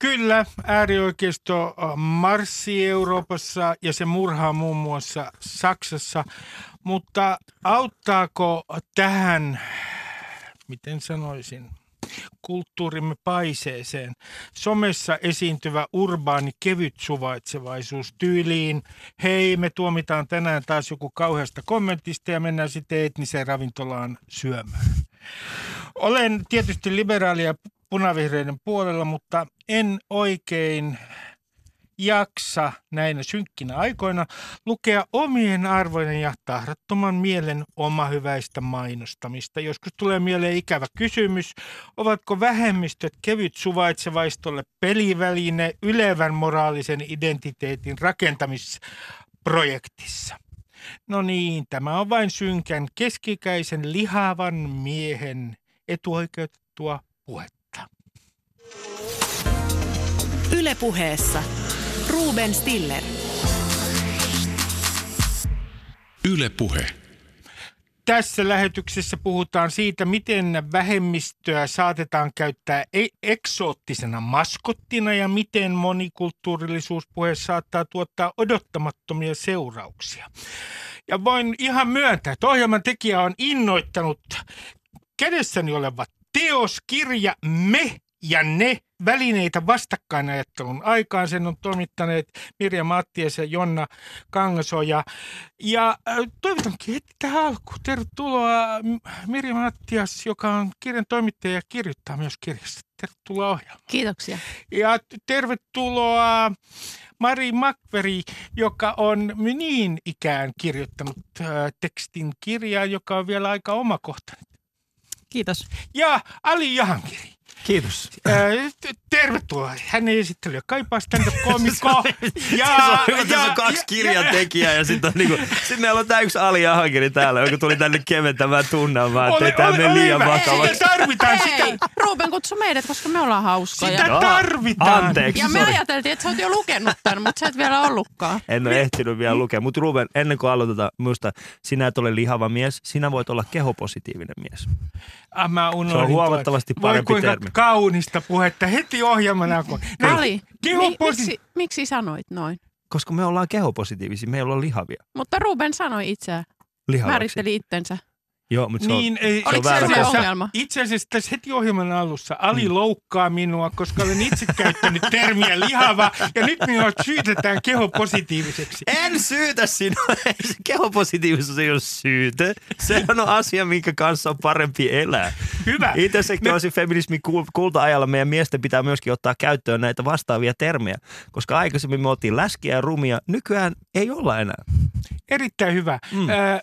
Kyllä, äärioikeisto marssii Euroopassa ja se murhaa muun muassa Saksassa, mutta auttaako tähän, miten sanoisin, kulttuurimme paiseeseen somessa esiintyvä urbaani kevyt suvaitsevaisuus tyyliin? Hei, me tuomitaan tänään taas joku kauheasta kommentista ja mennään sitten etniseen ravintolaan syömään. Olen tietysti liberaalia punavihreiden puolella, mutta en oikein jaksa näinä synkkinä aikoina lukea omien arvojen ja tahrattoman mielen omahyväistä mainostamista. Joskus tulee mieleen ikävä kysymys, ovatko vähemmistöt kevyt suvaitsevaistolle peliväline ylevän moraalisen identiteetin rakentamisprojektissa? No niin, tämä on vain synkän keskikäisen lihavan miehen etuoikeutettua puhetta. Yle puheessa Ruben Stiller. Yle puhe. Tässä lähetyksessä puhutaan siitä, miten vähemmistöä saatetaan käyttää eksoottisena maskottina ja miten monikulttuurillisuuspuhe saattaa tuottaa odottamattomia seurauksia. Ja voin ihan myöntää, että ohjelman tekijä on innoittanut kädessäni oleva teoskirja Me ja Ne. Välineitä vastakkainajattelun aikaan. Sen on toimittaneet Mirjam Attias ja Jonna Kangasoja. Ja toivotankin heti tähän alkuun. Tervetuloa Mirjam Attias, joka on kirjan toimittaja ja kirjoittaa myös kirjasta. Tervetuloa ohjelmaan. Kiitoksia. Ja tervetuloa Mari Makveri, joka on niin ikään kirjoittanut tekstin kirjaa, joka on vielä aika omakohtainen. Kiitos. Ja Ali Jahangiri. Kiitos. Tervetuloa. Hän ei esittelyä kaipaa stand-up-komikkoa. Se on kaksi kirjantekijää ja sitten niinku, sit meillä on tää yksi Ali Jahangiri täällä, joka tuli tänne keventämään tunnelmaa, ettei tää mene liian vakavaksi. Sitä tarvitaan. Ruben kutsui meidät, koska me ollaan hauskoja. Sitä tarvitaan. Anteeksi. Ja me ajateltiin, että sä oot jo lukenut tämän, mutta sä et vielä ollutkaan. En ole ehtinyt vielä lukea. Mutta Ruben, ennen kuin aloitetaan, muista, sinä et ole lihava mies, sinä voit olla kehopositiivinen mies. Se on huomattavasti parempi termi. Kaunista puhetta heti ohjelman alkuun. Ali, miksi sanoit noin? Koska me ollaan kehopositiivisia, me ei olla lihavia. Mutta Ruben sanoi itseään. Lihavaksi. Määritteli itsensä. Joo, mutta se on väärä ongelma. Itse asiassa tässä heti ohjelman alussa Ali loukkaa minua, koska olen itse käyttänyt termiä lihava ja nyt minua syytetään kehopositiiviseksi. En syytä sinua. Kehopositiivisuus ei ole syyte. Se on asia, minkä kanssa on parempi elää. Hyvä. Intersektuaalisen feminismin kulta-ajalla meidän miesten pitää myöskin ottaa käyttöön näitä vastaavia termejä, koska aikaisemmin me oltiin läskiä ja rumia. Nykyään ei olla enää. Erittäin hyvä.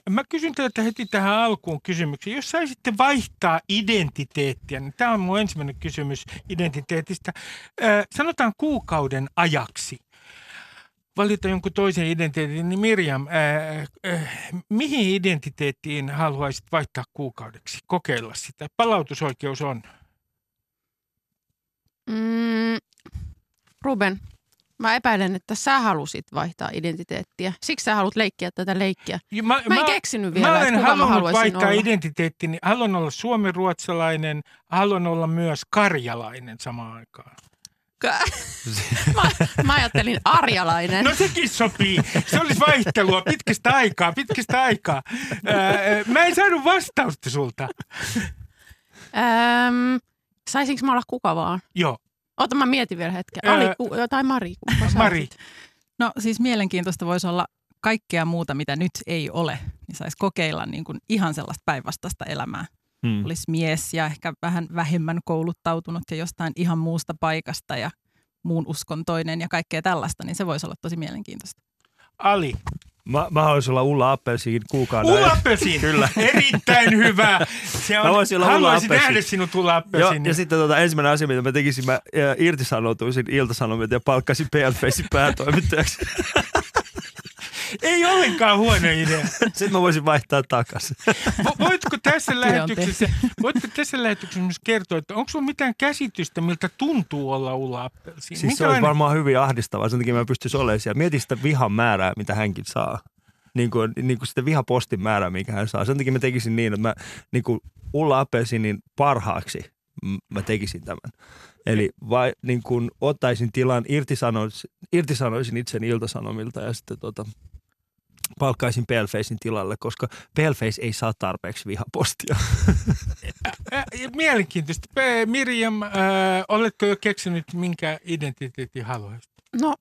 Mä kysyn teiltä heti tähän alkuun kysymyksiä. Jos saisitte vaihtaa identiteettiä, niin tämä on mun ensimmäinen kysymys identiteetistä. Sanotaan kuukauden ajaksi. Valita jonkun toisen identiteetin, niin Mirjam, mihin identiteettiin haluaisit vaihtaa kuukaudeksi? Kokeilla sitä. Palautusoikeus on. Ruben. Mä epäilen, että sä halusit vaihtaa identiteettiä. Siksi sä haluat leikkiä tätä leikkiä. Mä en keksinyt vielä, että kuka mä haluaisin vaihtaa identiteettiä. Niin haluan olla suomenruotsalainen, haluan olla myös karjalainen samaan aikaan. Mä ajattelin arjalainen. No sekin sopii. Se olisi vaihtelua pitkästä aikaa. Mä en saanut vastausta sulta. Saisinko mä olla kuka vaan? Joo. Oota, mä mietin vielä hetken. Tai Mari. Mari. No siis mielenkiintoista voisi olla kaikkea muuta, mitä nyt ei ole. Niin saisi kokeilla niin kuin ihan sellaista päinvastaista elämää. Olisi mies ja ehkä vähän vähemmän kouluttautunut ja jostain ihan muusta paikasta ja muun uskontoinen ja kaikkea tällaista. Niin se voisi olla tosi mielenkiintoista. Ali. Mä haluaisin olla Ulla Appelsiin kuukauden. Ulla Appelsiin? Kyllä. Erittäin hyvä. Haluaisin nähdä sinut Ulla Appelsiin. Ja sitten ensimmäinen asia, mitä mä tekisin, mä irtisanoutuisin Ilta-Sanomilta ja palkkasin PLFacen päätoimittajaksi. Ei ollenkaan huono idea. Sitten mä voisin vaihtaa takaisin. Voitko tässä lähetyksessä myös kertoa, että onko sulla mitään käsitystä, miltä tuntuu olla Ulla Appelsiin? Siis se on varmaan hyvin ahdistavaa, sen takia mä pystyisin olemaan siellä. Mieti sitä vihan määrää, mitä hänkin saa. Niin kuin sitä vihapostin määrää, mikä hän saa. Sen takia mä tekisin niin, että mä niin kuin Ulla Appelsiinin parhaaksi mä tekisin tämän. Eli niin kun ottaisin tilan, irtisanoisin itseni Ilta-Sanomilta ja sitten palkkaisin Palefacein tilalle, koska Paleface ei saa tarpeeksi vihapostia. Mielenkiintoista. Mirjam, oletko jo keksinyt, minkä identiteetti haluaisit? No,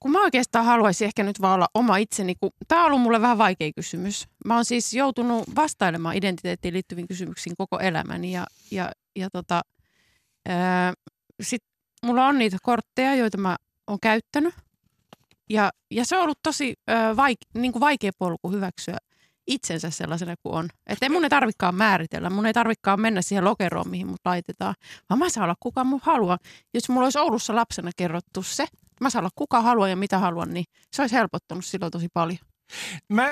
kun mä oikeastaan haluaisin ehkä nyt vaan olla oma itseni, kun tämä on ollut mulle vähän vaikea kysymys. Mä oon siis joutunut vastailemaan identiteettiin liittyviin kysymyksiin koko elämäni sit mulla on niitä kortteja, joita mä oon käyttänyt. Ja se on ollut tosi vaikea polku hyväksyä itsensä sellaisena kuin on. Että mun ei tarvikaan määritellä, mun ei tarvikaan mennä siihen lokeroon, mihin mut laitetaan. Vaan mä saan olla kuka mun haluan. Jos mulla olisi Oulussa lapsena kerrottu se, että mä saan olla kuka haluan ja mitä haluan, niin se olisi helpottanut silloin tosi paljon. Mä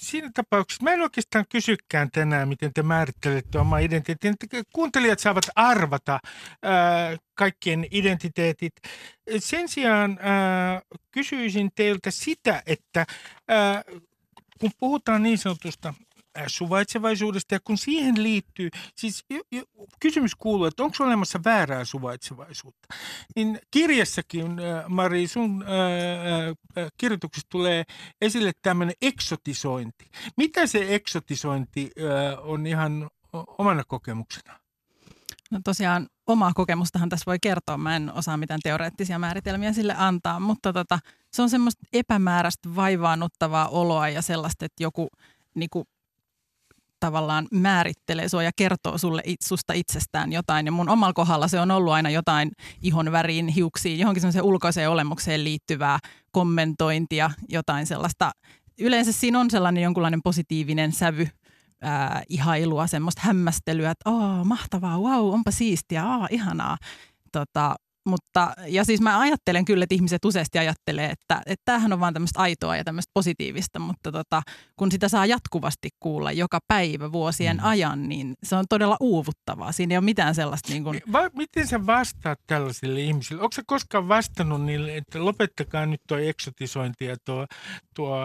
siinä tapauksessa, mä en oikeastaan kysykään tänään, miten te määrittelette omaa identiteetin. Kuuntelijat saavat arvata kaikkien identiteetit. Sen sijaan kysyisin teiltä sitä, että kun puhutaan niin sanotusta suvaitsevaisuudesta ja kun siihen liittyy, siis kysymys kuuluu, että onko olemassa väärää suvaitsevaisuutta. Niin kirjassakin, Mari, sun kirjoituksessa tulee esille tämmöinen eksotisointi. Mitä se eksotisointi on ihan omana kokemuksena? No tosiaan omaa kokemustahan tässä voi kertoa. Mä en osaa mitään teoreettisia määritelmiä sille antaa, mutta se on semmoista epämääräistä vaivaannuttavaa oloa ja sellaista, että joku niinku tavallaan määrittelee sua ja kertoo sulle susta itsestään jotain. Ja mun omalla kohdalla se on ollut aina jotain ihon väriin, hiuksiin, johonkin semmoiseen ulkoiseen olemukseen liittyvää kommentointia, jotain sellaista. Yleensä siinä on sellainen jonkunlainen positiivinen sävy, ihailua, semmoista hämmästelyä, että mahtavaa, wow, onpa siistiä, ihanaa. Ja siis mä ajattelen kyllä, että ihmiset useasti ajattelee, että tämähän on vaan tämmöistä aitoa ja tämmöistä positiivista, mutta kun sitä saa jatkuvasti kuulla joka päivä vuosien ajan, niin se on todella uuvuttavaa. Siinä ei ole mitään sellaista niin kuin... Miten sä vastaat tällaisille ihmisille? Onko sä koskaan vastannut niille, että lopettakaa nyt tuo eksotisointi ja tuo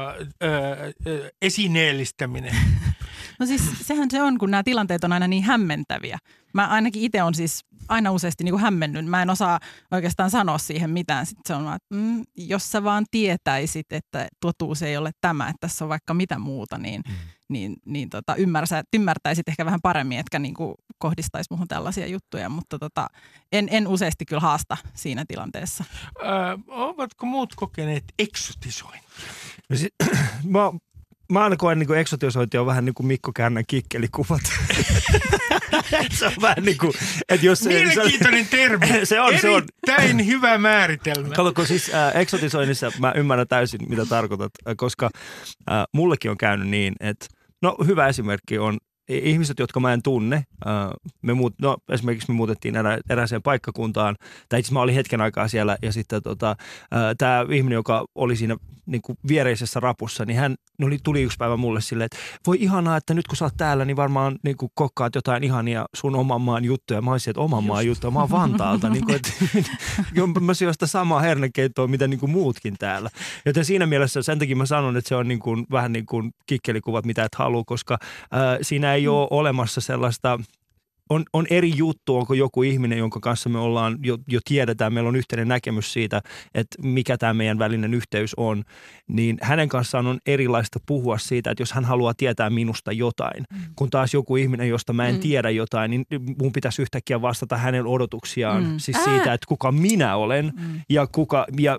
esineellistäminen? No siis sehän se on, kun nämä tilanteet on aina niin hämmentäviä. Mä ainakin itse on siis aina useasti niin kuin hämmennyt. Mä en osaa oikeastaan sanoa siihen mitään. Sitten se on vaan, että jos sä vaan tietäisit, että totuus ei ole tämä, että tässä on vaikka mitä muuta, niin ymmärtäisit ehkä vähän paremmin, etkä niin kuin kohdistaisi muuhun tällaisia juttuja. Mutta en useasti kyllä haasta siinä tilanteessa. Ovatko muut kokeneet eksotisointia? Mä aina koen niin eksotisointia on vähän niin kuin Mikko Kärnän kikkelikuvat. Se on vähän niin kuin, että jos... Mielenkiintoinen termi. Se on. Erittäin hyvä määritelmä. Kato, siis eksotisoinnissa mä ymmärrän täysin, mitä tarkoitat, koska mullekin on käynyt niin, että... No hyvä esimerkki on ihmiset, jotka mä en tunne. Esimerkiksi me muutettiin erääseen paikkakuntaan. Tai itse mä olin hetken aikaa siellä ja sitten tämä ihminen, joka oli siinä niin kuin viereisessä rapussa, niin hän tuli yksi päivä mulle silleen, että voi ihanaa, että nyt kun sä oot täällä, niin varmaan niin kuin kokkaat jotain ihania sun oman maan juttuja. Mä oon sieltä oman maan juttuja, mä oon Vantaalta. Niin kuin, että, mä syön sitä samaa hernekeittoa, mitä niin kuin muutkin täällä. Joten siinä mielessä sen takia mä sanon, että se on niin kuin, vähän niin kuin kikkelikuvat, mitä et halua, koska siinä ei ole olemassa sellaista... On eri juttu, onko joku ihminen, jonka kanssa me ollaan jo tiedetään, meillä on yhteinen näkemys siitä, että mikä tämä meidän välinen yhteys on, niin hänen kanssaan on erilaista puhua siitä, että jos hän haluaa tietää minusta jotain, kun taas joku ihminen, josta mä en tiedä jotain, niin mun pitäisi yhtäkkiä vastata hänen odotuksiaan, siis siitä, että kuka minä olen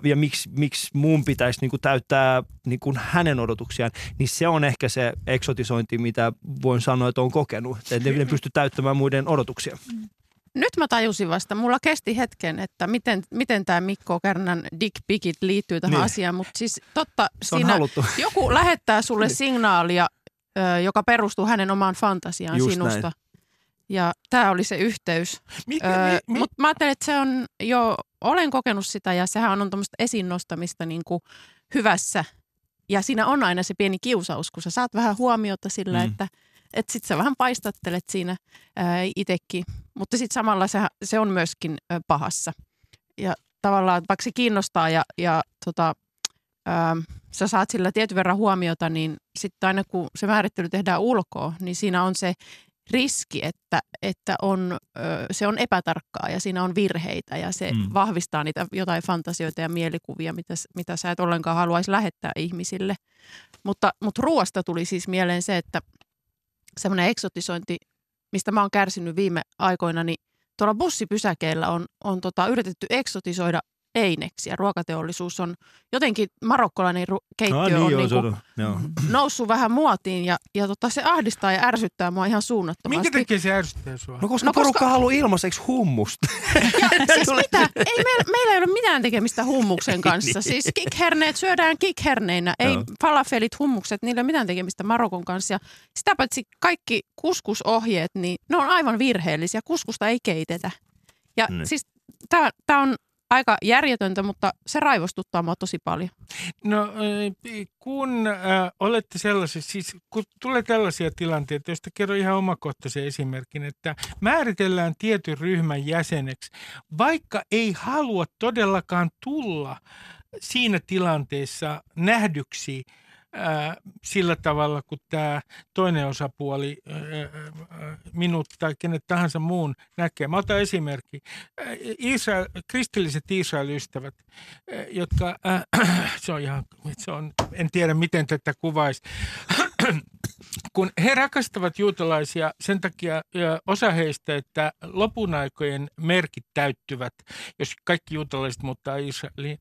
ja miksi mun pitäisi niin kuin täyttää niin kuin hänen odotuksiaan, niin se on ehkä se eksotisointi, mitä voin sanoa, että on kokenut, että ne pysty täyttämään muiden odotuksia. Nyt mä tajusin vasta. Mulla kesti hetken, että miten tämä Mikko Kärnän dickpikit liittyy tähän asiaan, mutta siis totta, siinä joku lähettää sulle signaalia, joka perustuu hänen omaan fantasiaan just sinusta. Näin. Ja tämä oli se yhteys. Mutta mä ajattelen, että se on jo, olen kokenut sitä ja sehän on tämmöistä esiin nostamista niin kuin hyvässä. Ja siinä on aina se pieni kiusaus, kun sä saat vähän huomiota sillä, että sitten sä vähän paistattelet siinä itsekin, mutta sitten samalla se on myöskin pahassa. Ja tavallaan vaikka se kiinnostaa ja sä saat sillä tietyn verran huomiota, niin sitten aina kun se määrittely tehdään ulkoa, niin siinä on se riski, että on, se on epätarkkaa ja siinä on virheitä ja se vahvistaa niitä jotain fantasioita ja mielikuvia, mitä sä et ollenkaan haluaisi lähettää ihmisille. Mutta ruoasta tuli siis mieleen se, että semmoinen eksotisointi, mistä mä oon kärsinyt viime aikoina, niin tuolla bussipysäkeillä on yritetty eksotisoida eineksiä. Ruokateollisuus on jotenkin marokkolainen keittiö noussut vähän muotiin ja se ahdistaa ja ärsyttää mua ihan suunnattomasti. Minkä takia se ärsyttää sua? No koska porukka haluaa ilmaiseksi hummusta. Ja siis mitä? Ei, meillä ei ole mitään tekemistä hummuksen kanssa. Siis kikherneet syödään kikherneinä. Ei falafelit, hummukset, niillä ei ole mitään tekemistä Marokon kanssa. Ja sitä paitsi kaikki kuskusohjeet, niin ne on aivan virheellisiä. Kuskusta ei keitetä. Ja siis tämä on aika järjetöntä, mutta se raivostuttaa mua tosi paljon. No kun olette sellaisia, siis kun tulee tällaisia tilanteita, joista kerron ihan omakohtaisen esimerkin, että määritellään tietyn ryhmän jäseneksi, vaikka ei halua todellakaan tulla siinä tilanteessa nähdyksi sillä tavalla, kun tämä toinen osapuoli minut tai kenet tahansa muun näkee. Mä otan esimerkki. Kristilliset Israel-ystävät, jotka, en tiedä miten tätä kuvaisi, kun he rakastavat juutalaisia sen takia osa heistä, että lopun aikojen merkit täyttyvät, jos kaikki juutalaiset muuttaa Israeliin.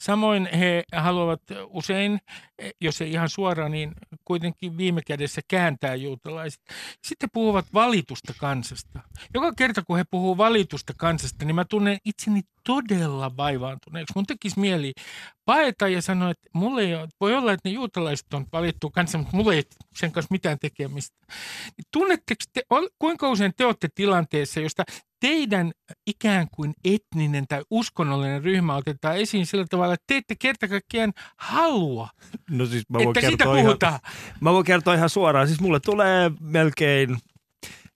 Samoin he haluavat usein, jos ei ihan suoraan, niin kuitenkin viime kädessä kääntää juutalaiset. Sitten puhuvat valitusta kansasta. Joka kerta, kun he puhuvat valitusta kansasta, niin mä tunnen itseni todella vaivaantuneeksi. Mun tekisi mieli paeta ja sanoa, että mulle ei ole, voi olla, että ne juutalaiset on valittu kanssa, mutta mulle ei sen kanssa mitään tekemistä. Tunnetteko te, kuinka usein te olette tilanteessa, josta teidän ikään kuin etninen tai uskonnollinen ryhmä otetaan esiin sillä tavalla, että te ette kerta kaikkiaan halua, no siis että siitä puhutaan. Mä voin kertoa ihan suoraan. Siis mulle tulee melkein,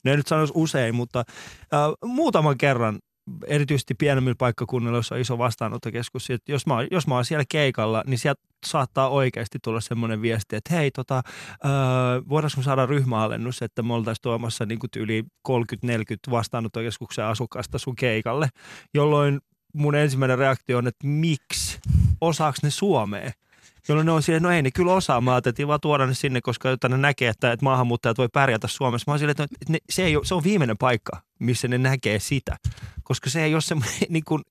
ne nyt sanoisi usein, mutta muutaman kerran, erityisesti pienemmillä paikkakunnilla, jossa on iso vastaanottokeskus, että jos mä oon siellä keikalla, niin sieltä saattaa oikeasti tulla semmoinen viesti, että hei, voidaanko saada ryhmäalennus, että me oltaisiin tuomassa niin kuin yli 30-40 vastaanottokeskuksen asukasta sun keikalle, jolloin mun ensimmäinen reaktio on, että miksi? Osaako ne suomea? Jolloin ne on silleen, no ei ne kyllä osaa. Mä ajattelin vaan tuoda ne sinne, koska jotta ne näkee, että maahanmuuttajat voi pärjätä Suomessa. Mä oon silleen, että se on viimeinen paikka, missä ne näkee sitä. Koska se ei ole semmoinen, niin kuin,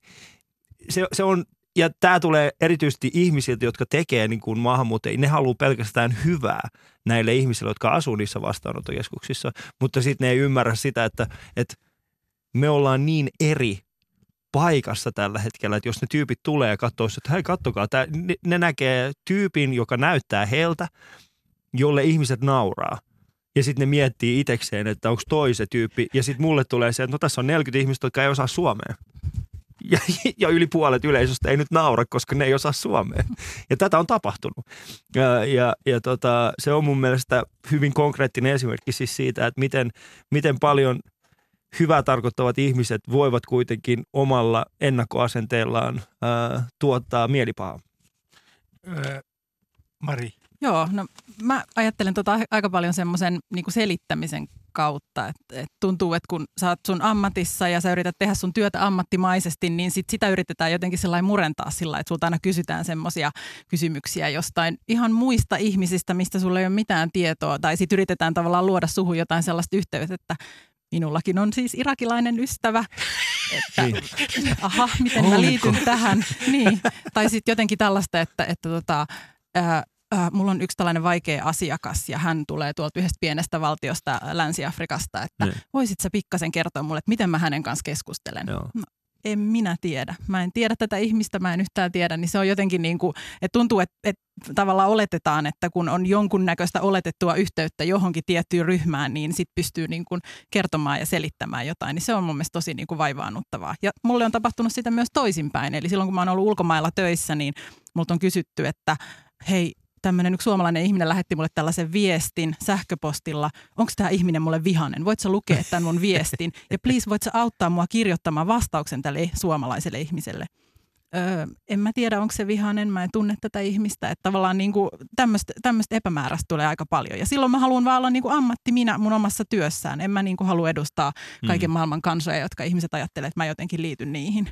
se on, ja tää tulee erityisesti ihmisiltä, jotka tekee niin kuin maahanmuuttajia. Ne haluaa pelkästään hyvää näille ihmisille, jotka asuu niissä vastaanottokeskuksissa. Mutta sitten ne ei ymmärrä sitä, että me ollaan niin eri paikassa tällä hetkellä, että jos ne tyypit tulee ja katsoo, että hei kattokaa, ne näkee tyypin, joka näyttää heiltä, jolle ihmiset nauraa. Ja sitten ne miettii itsekseen, että onko toi se tyyppi. Ja sitten mulle tulee se, että no tässä on 40 ihmistä, jotka ei osaa suomea. Ja yli puolet yleisöstä ei nyt naura, koska ne ei osaa suomea. Ja tätä on tapahtunut. Ja se on mun mielestä hyvin konkreettinen esimerkki siis siitä, että miten paljon hyvää tarkoittavat ihmiset voivat kuitenkin omalla ennakkoasenteellaan tuottaa mielipahaa. Mari. Joo, no mä ajattelen aika paljon semmoisen niin kuin selittämisen kautta, että tuntuu, että kun sä oot sun ammatissa ja sä yrität tehdä sun työtä ammattimaisesti, niin sitä yritetään jotenkin sellainen murentaa sillä lailla, että sulta aina kysytään semmoisia kysymyksiä jostain ihan muista ihmisistä, mistä sulla ei ole mitään tietoa, tai sit yritetään tavallaan luoda suhun jotain sellaista yhteyttä, että minullakin on siis irakilainen ystävä, että aha, miten mä liityn tähän. Niin. Tai sitten jotenkin tällaista, että mulla on yksi tällainen vaikea asiakas ja hän tulee tuolta yhdestä pienestä valtiosta Länsi-Afrikasta, että voisit sä pikkasen kertoa mulle, että miten mä hänen kanssa keskustelen. No, en minä tiedä. Mä en tiedä tätä ihmistä, mä en yhtään tiedä, niin se on jotenkin niin kuin, että tuntuu, että tavallaan oletetaan, että kun on jonkunnäköistä oletettua yhteyttä johonkin tiettyyn ryhmään, niin sit pystyy niin kuin kertomaan ja selittämään jotain, niin se on mun mielestä tosi niin kuin vaivaannuttavaa. Ja mulle on tapahtunut sitä myös toisinpäin, eli silloin kun mä oon ollut ulkomailla töissä, niin multa on kysytty, että hei, tämmöinen yksi suomalainen ihminen lähetti mulle tällaisen viestin sähköpostilla. Onko tämä ihminen mulle vihainen? Voit sä lukea tämän mun viestin? Ja please, voit sä auttaa mua kirjoittamaan vastauksen tälle suomalaiselle ihmiselle? en mä tiedä, onko se vihainen, mä en tunne tätä ihmistä, että tavallaan niin kuin tämmöistä epämääräistä tulee aika paljon. Ja silloin mä haluan vaan olla niin kuin ammatti minä mun omassa työssään. En mä niin kuin halua edustaa kaiken maailman kansoja, jotka ihmiset ajattelee, että mä jotenkin liityn niihin.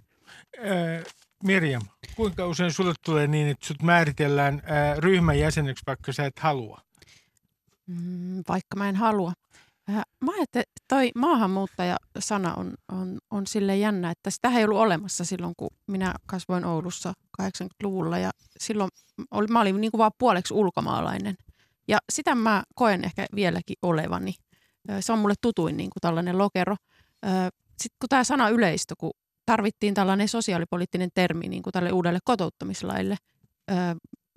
Mirjam, kuinka usein sulle tulee niin, että sut määritellään ryhmän jäseneksi, vaikka sä et halua? Vaikka mä en halua. Mä ajattelen, että toi maahanmuuttaja-sana on silleen jännä, että sitähän ei ollut olemassa silloin, kun minä kasvoin Oulussa 80-luvulla. Ja silloin mä olin niin kuin vaan puoleksi ulkomaalainen. Ja sitä mä koen ehkä vieläkin olevani. Se on mulle tutuin niin kuin tällainen lokero. Sitten kun tämä sana yleistö, kun tarvittiin tällainen sosiaalipoliittinen termi niin kuin tälle uudelle kotouttamislaille,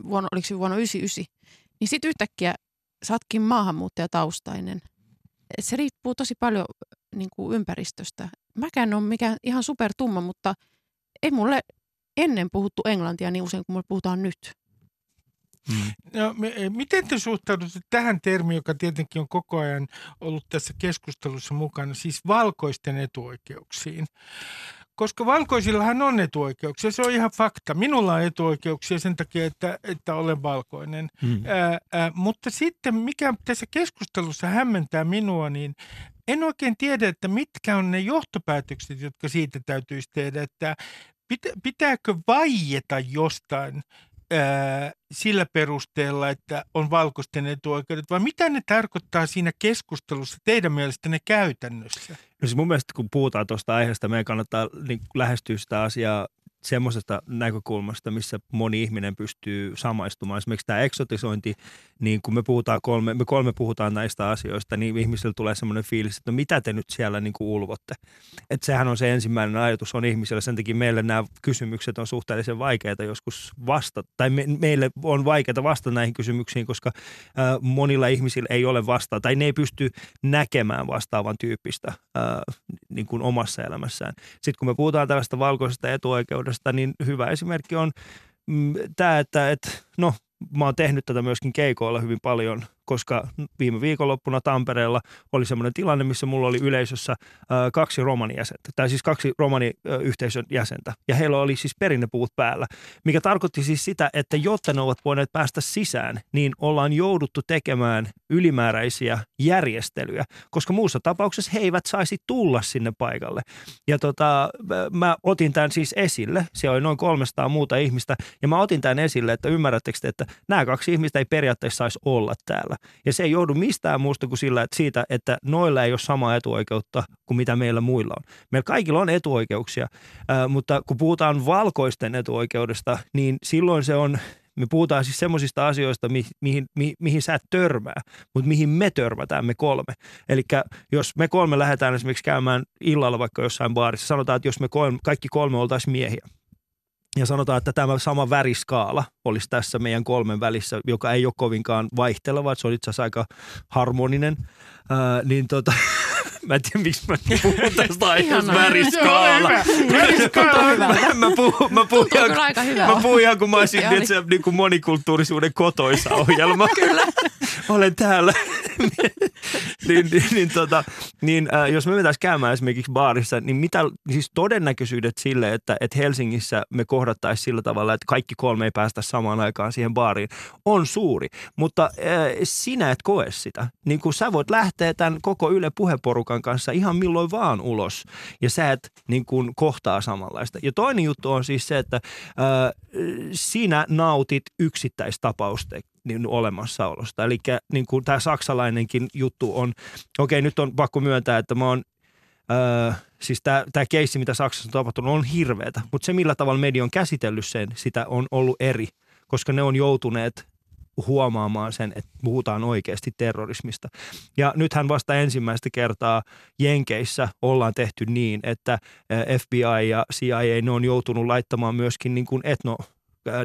oliko se vuonna 1999, niin sitten yhtäkkiä sä ootkin maahanmuuttajataustainen. Se riippuu tosi paljon niin kuin ympäristöstä. Mäkään on mikään ihan supertumma, mutta ei mulle ennen puhuttu englantia niin usein kuin mulle puhutaan nyt. No, miten te suhtaudutte tähän termiin, joka tietenkin on koko ajan ollut tässä keskustelussa mukana, siis valkoisten etuoikeuksiin? Koska valkoisillahan on etuoikeuksia, se on ihan fakta. Minulla on etuoikeuksia sen takia, että olen valkoinen. Mutta sitten mikä tässä keskustelussa hämmentää minua, niin en oikein tiedä, että mitkä on ne johtopäätökset, jotka siitä täytyisi tehdä. Että pitääkö vaieta jostain sillä perusteella, että on valkoisten etuoikeudet, vai mitä ne tarkoittaa siinä keskustelussa teidän mielestänne käytännössä? No siis mun mielestä kun puhutaan tuosta aiheesta, meidän kannattaa niin lähestyä sitä asiaa semmoisesta näkökulmasta, missä moni ihminen pystyy samaistumaan. Esimerkiksi tämä eksotisointi, niin kun me kolme puhutaan näistä asioista, niin ihmisillä tulee semmoinen fiilis, että no mitä te nyt siellä niin kuin ulvotte. Että sehän on se ensimmäinen ajatus on ihmisellä. Sen takia meille nämä kysymykset on suhteellisen vaikeita joskus vastata. Tai meille on vaikeita vastata näihin kysymyksiin, koska monilla ihmisillä ei ole vastaa. Tai ne ei pysty näkemään vastaavan tyyppistä niin kuin omassa elämässään. Sitten kun me puhutaan tällaista valkoisesta etuoikeudesta, niin hyvä esimerkki on tämä, että no mä oon tehnyt tätä myöskin keikoilla hyvin paljon, koska viime viikonloppuna Tampereella oli semmoinen tilanne, missä mulla oli yleisössä kaksi romanijäsentä, tai siis kaksi romaniyhteisön jäsentä, ja heillä oli siis perinnepuut päällä, mikä tarkoitti siis sitä, että jotta ne ovat voineet päästä sisään, niin ollaan jouduttu tekemään ylimääräisiä järjestelyjä, koska muussa tapauksessa he eivät saisi tulla sinne paikalle. Ja mä otin tämän siis esille, siellä oli noin 300 muuta ihmistä, ja mä otin tämän esille, että ymmärrättekö te, että nämä kaksi ihmistä ei periaatteessa saisi olla täällä. Ja se ei joudu mistään muusta kuin siitä, että noilla ei ole samaa etuoikeutta kuin mitä meillä muilla on. Meillä kaikilla on etuoikeuksia, mutta kun puhutaan valkoisten etuoikeudesta, niin silloin se on, me puhutaan siis semmoisista asioista, mihin sä et törmää, mutta mihin me törmätään, me kolme. Eli jos me kolme lähdetään esimerkiksi käymään illalla vaikka jossain baarissa, sanotaan, että jos me kaikki kolme oltaisiin miehiä, ja sanotaan, että tämä sama väriskaala olisi tässä meidän kolmen välissä, joka ei ole kovinkaan vaihteleva, se on itse asiassa aika harmoninen, niin mä en tiedä, miksi mä puhun tästä aiheesta väriskaala. Mä puhun ihan kuin mä olisin niin monikulttuurisuuden kotoisa ohjelma. Kyllä. Olen täällä. Jos me mennään käymään esimerkiksi baarissa, niin mitä siis todennäköisyydet sille, että Helsingissä me kohdattaisiin sillä tavalla, että kaikki kolme ei päästä samaan aikaan siihen baariin, on suuri. Mutta sinä et koe sitä. Niin kun sä voit lähteä tämän koko Yle puheporukan kanssa ihan milloin vaan ulos, ja sä et niin kun kohtaa samanlaista. Ja toinen juttu on siis se, että sinä nautit yksittäistapausten olemassaolosta. Eli niin kuin tämä saksalainenkin juttu on, okei, nyt on pakko myöntää, että mä oon, siis tämä keissi, mitä Saksassa on tapahtunut, on hirveätä, mutta se millä tavalla media on käsitellyt sen, sitä on ollut eri, koska ne on joutuneet huomaamaan sen, että puhutaan oikeasti terrorismista. Ja nythän vasta ensimmäistä kertaa Jenkeissä ollaan tehty niin, että FBI ja CIA, ne on joutunut laittamaan myöskin niin kuin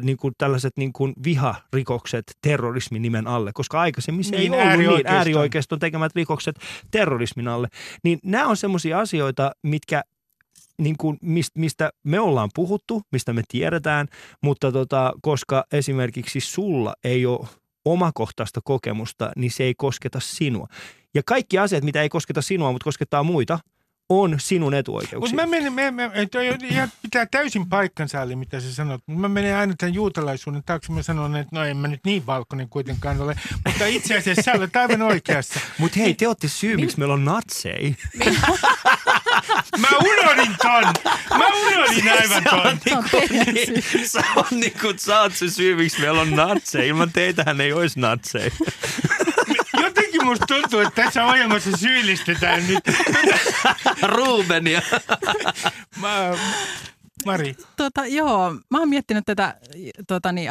niin kuin tällaiset niin kuin viharikokset terrorismin nimen alle, koska aikaisemmin se ei ollut niin äärioikeiston tekemät rikokset terrorismin alle. Niin nämä on semmoisia asioita, mitkä niin kuin mistä me ollaan puhuttu, mistä me tiedetään, mutta koska esimerkiksi sulla ei ole omakohtaista kokemusta, niin se ei kosketa sinua. Ja kaikki asiat, mitä ei kosketa sinua, mutta koskettaa muita, on sinun etuoikeuksesi. Mutta pitää täysin paikkansa, Ali, mitä sä sanot. Mä menen aina tämän juutalaisuuden taakse. Mä sanon, että no en mä nyt niin valkoinen kuitenkaan ole. Mutta itse asiassa sä olet aivan oikeassa. Mutta hei, te ootte syy, miksi meillä on natsei. Mä unohdin aivan ton. Sä oot se syy, miksi meillä on natsei. Ilman teitähän ei olisi natsei. Musta tuntuu, että tässä ohjelmassa syyllistetään nyt. Rubenia. Mari. Mä oon miettinyt tätä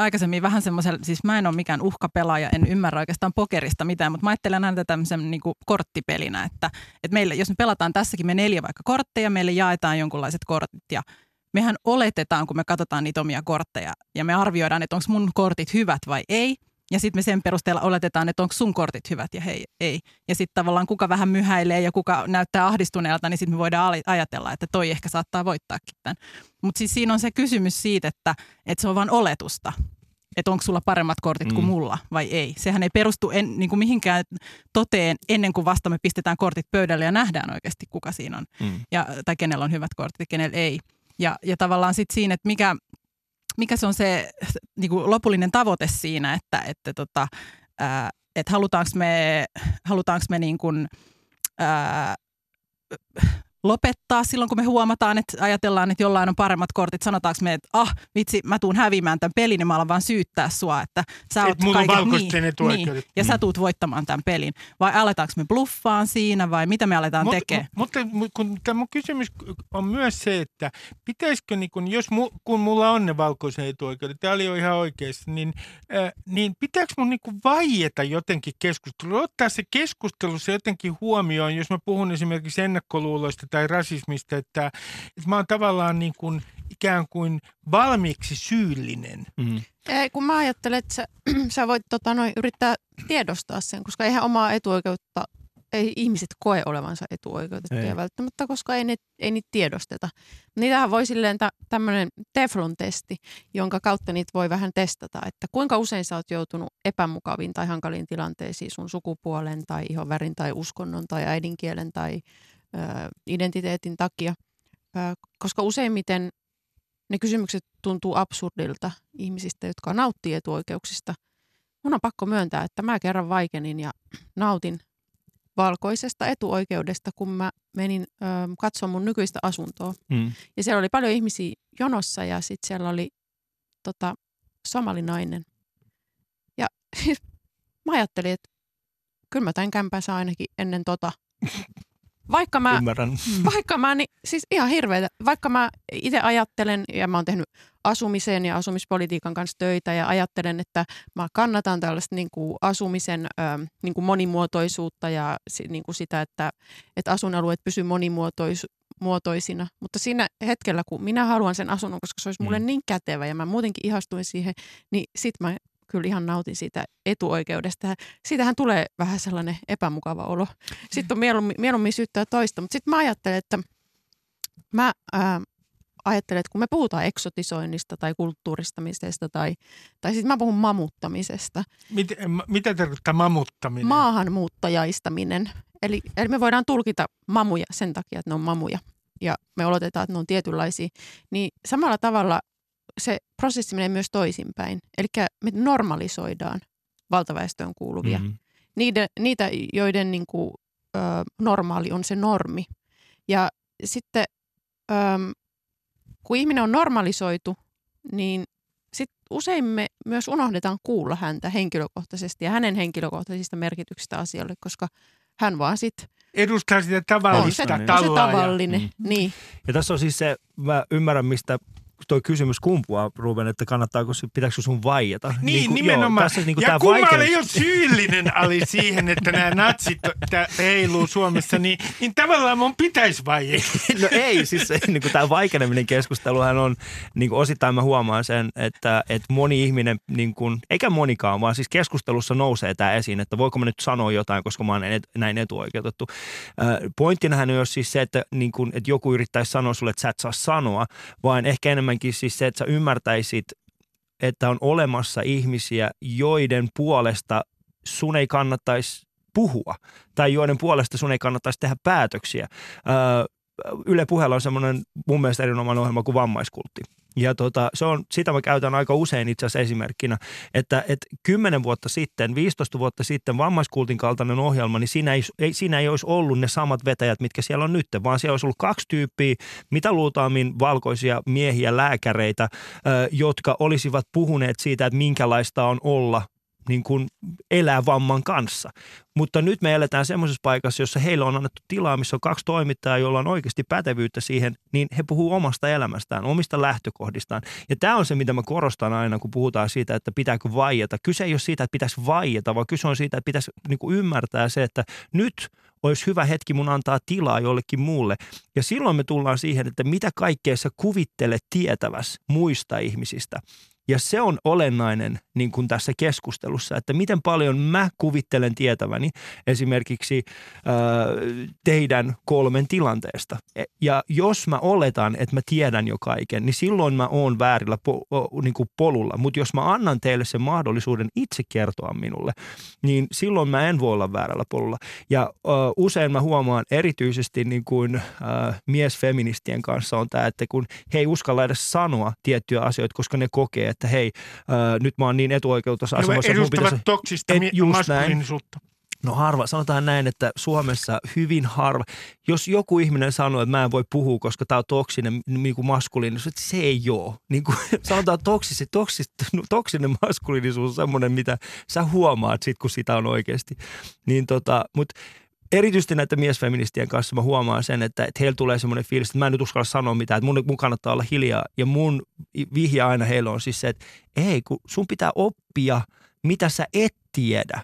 aikaisemmin vähän semmoisella, siis mä en ole mikään uhkapelaaja, en ymmärrä oikeastaan pokerista mitään, mutta mä ajattelen aina tätä tämmöisen niin kuin korttipelinä, että meillä, jos me pelataan tässäkin me 4 vaikka kortteja, meille jaetaan jonkunlaiset kortit ja mehän oletetaan, kun me katsotaan niitä omia kortteja ja me arvioidaan, että onko mun kortit hyvät vai ei. Ja sitten me sen perusteella oletetaan, että onko sun kortit hyvät ja hei, ei. Ja sitten tavallaan kuka vähän myhäilee ja kuka näyttää ahdistuneelta, niin sitten me voidaan ajatella, että toi ehkä saattaa voittaakin tämän. Mutta siis siinä on se kysymys siitä, että se on vaan oletusta, että onko sulla paremmat kortit kuin mulla vai ei. Sehän ei perustu niin kuin mihinkään toteen ennen kuin vasta me pistetään kortit pöydälle ja nähdään oikeasti, kuka siinä on. Tai kenellä on hyvät kortit ja kenellä ei. Ja tavallaan sitten siinä, että mikä se on se niin kuin lopullinen tavoite siinä, että halutaanko me niin kuin, lopettaa silloin, kun me huomataan, että ajatellaan, että jollain on paremmat kortit. Sanotaanko me, että vitsi, mä tuun häviämään tämän pelin ja mä alan vaan syyttää sua, että sä oot kaiken niin, ja sä tuut voittamaan tämän pelin. Vai aletaanko me bluffaan siinä vai mitä me aletaan tekemään? Mutta tämä mun kysymys on myös se, että pitäisikö, niin kun mulla on ne valkoisen etuoikeudet, tämä oli jo ihan oikeassa, niin pitääkö mun niin vaieta jotenkin keskustelua, ottaa se keskustelussa jotenkin huomioon, jos mä puhun esimerkiksi ennakkoluuloista tai rasismista, että mä oon tavallaan niin kuin ikään kuin valmiiksi syyllinen. Kun mä ajattelen, että sä voit yrittää tiedostaa sen, koska eihän omaa etuoikeutta, ei ihmiset koe olevansa etuoikeutettuja välttämättä, koska ei niitä tiedosteta. Niitähän voi silleen tämmöinen teflon-testi, jonka kautta niitä voi vähän testata, että kuinka usein sä oot joutunut epämukaviin tai hankaliin tilanteisiin sun sukupuolen tai ihonvärin tai uskonnon tai äidinkielen tai identiteetin takia, koska useimmiten ne kysymykset tuntuu absurdilta ihmisistä, jotka nauttii etuoikeuksista. Mun on pakko myöntää, että mä kerran vaikenin ja nautin valkoisesta etuoikeudesta, kun mä menin katsomaan mun nykyistä asuntoa. Ja siellä oli paljon ihmisiä jonossa ja sitten siellä oli somalinainen. Ja mä ajattelin, että kyllä mä tämän kämpänsä ainakin ennen Vaikka mä itse ajattelen, ja mä oon tehnyt asumisen ja asumispolitiikan kanssa töitä, ja ajattelen, että mä kannatan tällaista niin kuin asumisen niin kuin monimuotoisuutta ja niin kuin sitä, että asuinalueet pysyy monimuotoisina. Mutta siinä hetkellä, kun minä haluan sen asunnon, koska se olisi mulle niin kätevä, ja mä muutenkin ihastuin siihen, niin sit mä kyllä ihan nautin siitä etuoikeudesta. Siitähän tulee vähän sellainen epämukava olo. Sitten on mieluummin syyttää toista, mutta sitten mä ajattelen, että kun me puhutaan eksotisoinnista tai kulttuuristamisesta tai sitten mä puhun mamuttamisesta. Mitä tarkoittaa mamuttaminen? Maahanmuuttajaistaminen. Eli me voidaan tulkita mamuja sen takia, että ne on mamuja ja me oletetaan, että ne on tietynlaisia. Niin samalla tavalla se prosessi menee myös toisinpäin. Eli me normalisoidaan valtaväestöön kuuluvia. Niitä, joiden niin kuin, normaali on se normi. Ja sitten kun ihminen on normalisoitu, niin sit usein me myös unohdetaan kuulla häntä henkilökohtaisesti ja hänen henkilökohtaisista merkityksistä asialle, koska hän vaan sitten edustaa sitä tavallista taloa. Niin. Ja tässä on siis se, mä ymmärrän mistä toi kysymys kumpuaa, Ruben, että pitääkö sun vaijata? Niin nimenomaan. Joo, niin ja kun mä olen jo syyllinen, Ali, siihen, että nämä natsit heiluu Suomessa, niin tavallaan mun pitäisi vaijata. No ei, siis niin tämä vaikeneminen keskusteluhan on, niin kuin osittain mä huomaan sen, että moni ihminen, niin kuin, eikä monikaan, vaan siis keskustelussa nousee tämä esiin, että voiko mä nyt sanoa jotain, koska mä oon näin etuoikeutettu. Pointtinahan on siis se, että, niin kuin, että joku yrittäisi sanoa sulle, että sä et saa sanoa, vaan ehkä enemmänkin siis se, että sä ymmärtäisit, että on olemassa ihmisiä, joiden puolesta sun ei kannattaisi puhua tai joiden puolesta sun ei kannattaisi tehdä päätöksiä. Yle Puheella on semmoinen mun mielestä erinomainen ohjelma kuin Vammaiskultti. Ja se on, sitä mä käytän aika usein itse asiassa esimerkkinä, että 10 vuotta sitten, 15 vuotta sitten Vammaiskultin kaltainen ohjelma, niin siinä ei olisi ollut ne samat vetäjät, mitkä siellä on nyt, vaan siellä olisi ollut 2 tyyppiä, mitä luultaammin valkoisia miehiä, lääkäreitä, jotka olisivat puhuneet siitä, että minkälaista on olla niin kuin elää vamman kanssa. Mutta nyt me eletään semmoisessa paikassa, jossa heillä on annettu tilaa, missä on 2 toimittajaa, joilla on oikeasti pätevyyttä siihen, niin he puhuu omasta elämästään, omista lähtökohdistaan. Ja tämä on se, mitä mä korostan aina, kun puhutaan siitä, että pitääkö vaieta. Kyse ei ole siitä, että pitäisi vaieta, vaan kyse on siitä, että pitäisi niin kuin ymmärtää se, että nyt olisi hyvä hetki mun antaa tilaa jollekin muulle. Ja silloin me tullaan siihen, että mitä kaikkea sä kuvittelet tietäväs muista ihmisistä. Ja se on olennainen niin kuin tässä keskustelussa, että miten paljon mä kuvittelen tietäväni esimerkiksi teidän 3 tilanteesta. Ja jos mä oletan, että mä tiedän jo kaiken, niin silloin mä oon väärillä niin kuin polulla. Mutta jos mä annan teille sen mahdollisuuden itse kertoa minulle, niin silloin mä en voi olla väärällä polulla. Ja usein mä huomaan erityisesti niin kuin miesfeministien kanssa on tämä, että kun he ei uskalla edes sanoa tiettyjä asioita, koska ne kokee, että hei, nyt mä oon niin etuoikeutessa asemassa. He edustavat toksista maskuliinisuutta. No harva. Sanotaan näin, että Suomessa hyvin harva. Jos joku ihminen sanoo, että mä en voi puhua, koska tää on toksinen niin kuin maskuliinisuus, että se ei ole. Niin kuin, sanotaan toksinen maskuliinisuus on semmoinen, mitä sä huomaat sit, kun sitä on oikeasti. Niin mutta erityisesti näiden miesfeministien kanssa mä huomaan sen, että heillä tulee semmoinen fiilis, että mä en nyt uskalla sanoa mitään, että mun kannattaa olla hiljaa. Ja mun vihje aina heillä on siis se, että ei, kun sun pitää oppia, mitä sä et tiedä.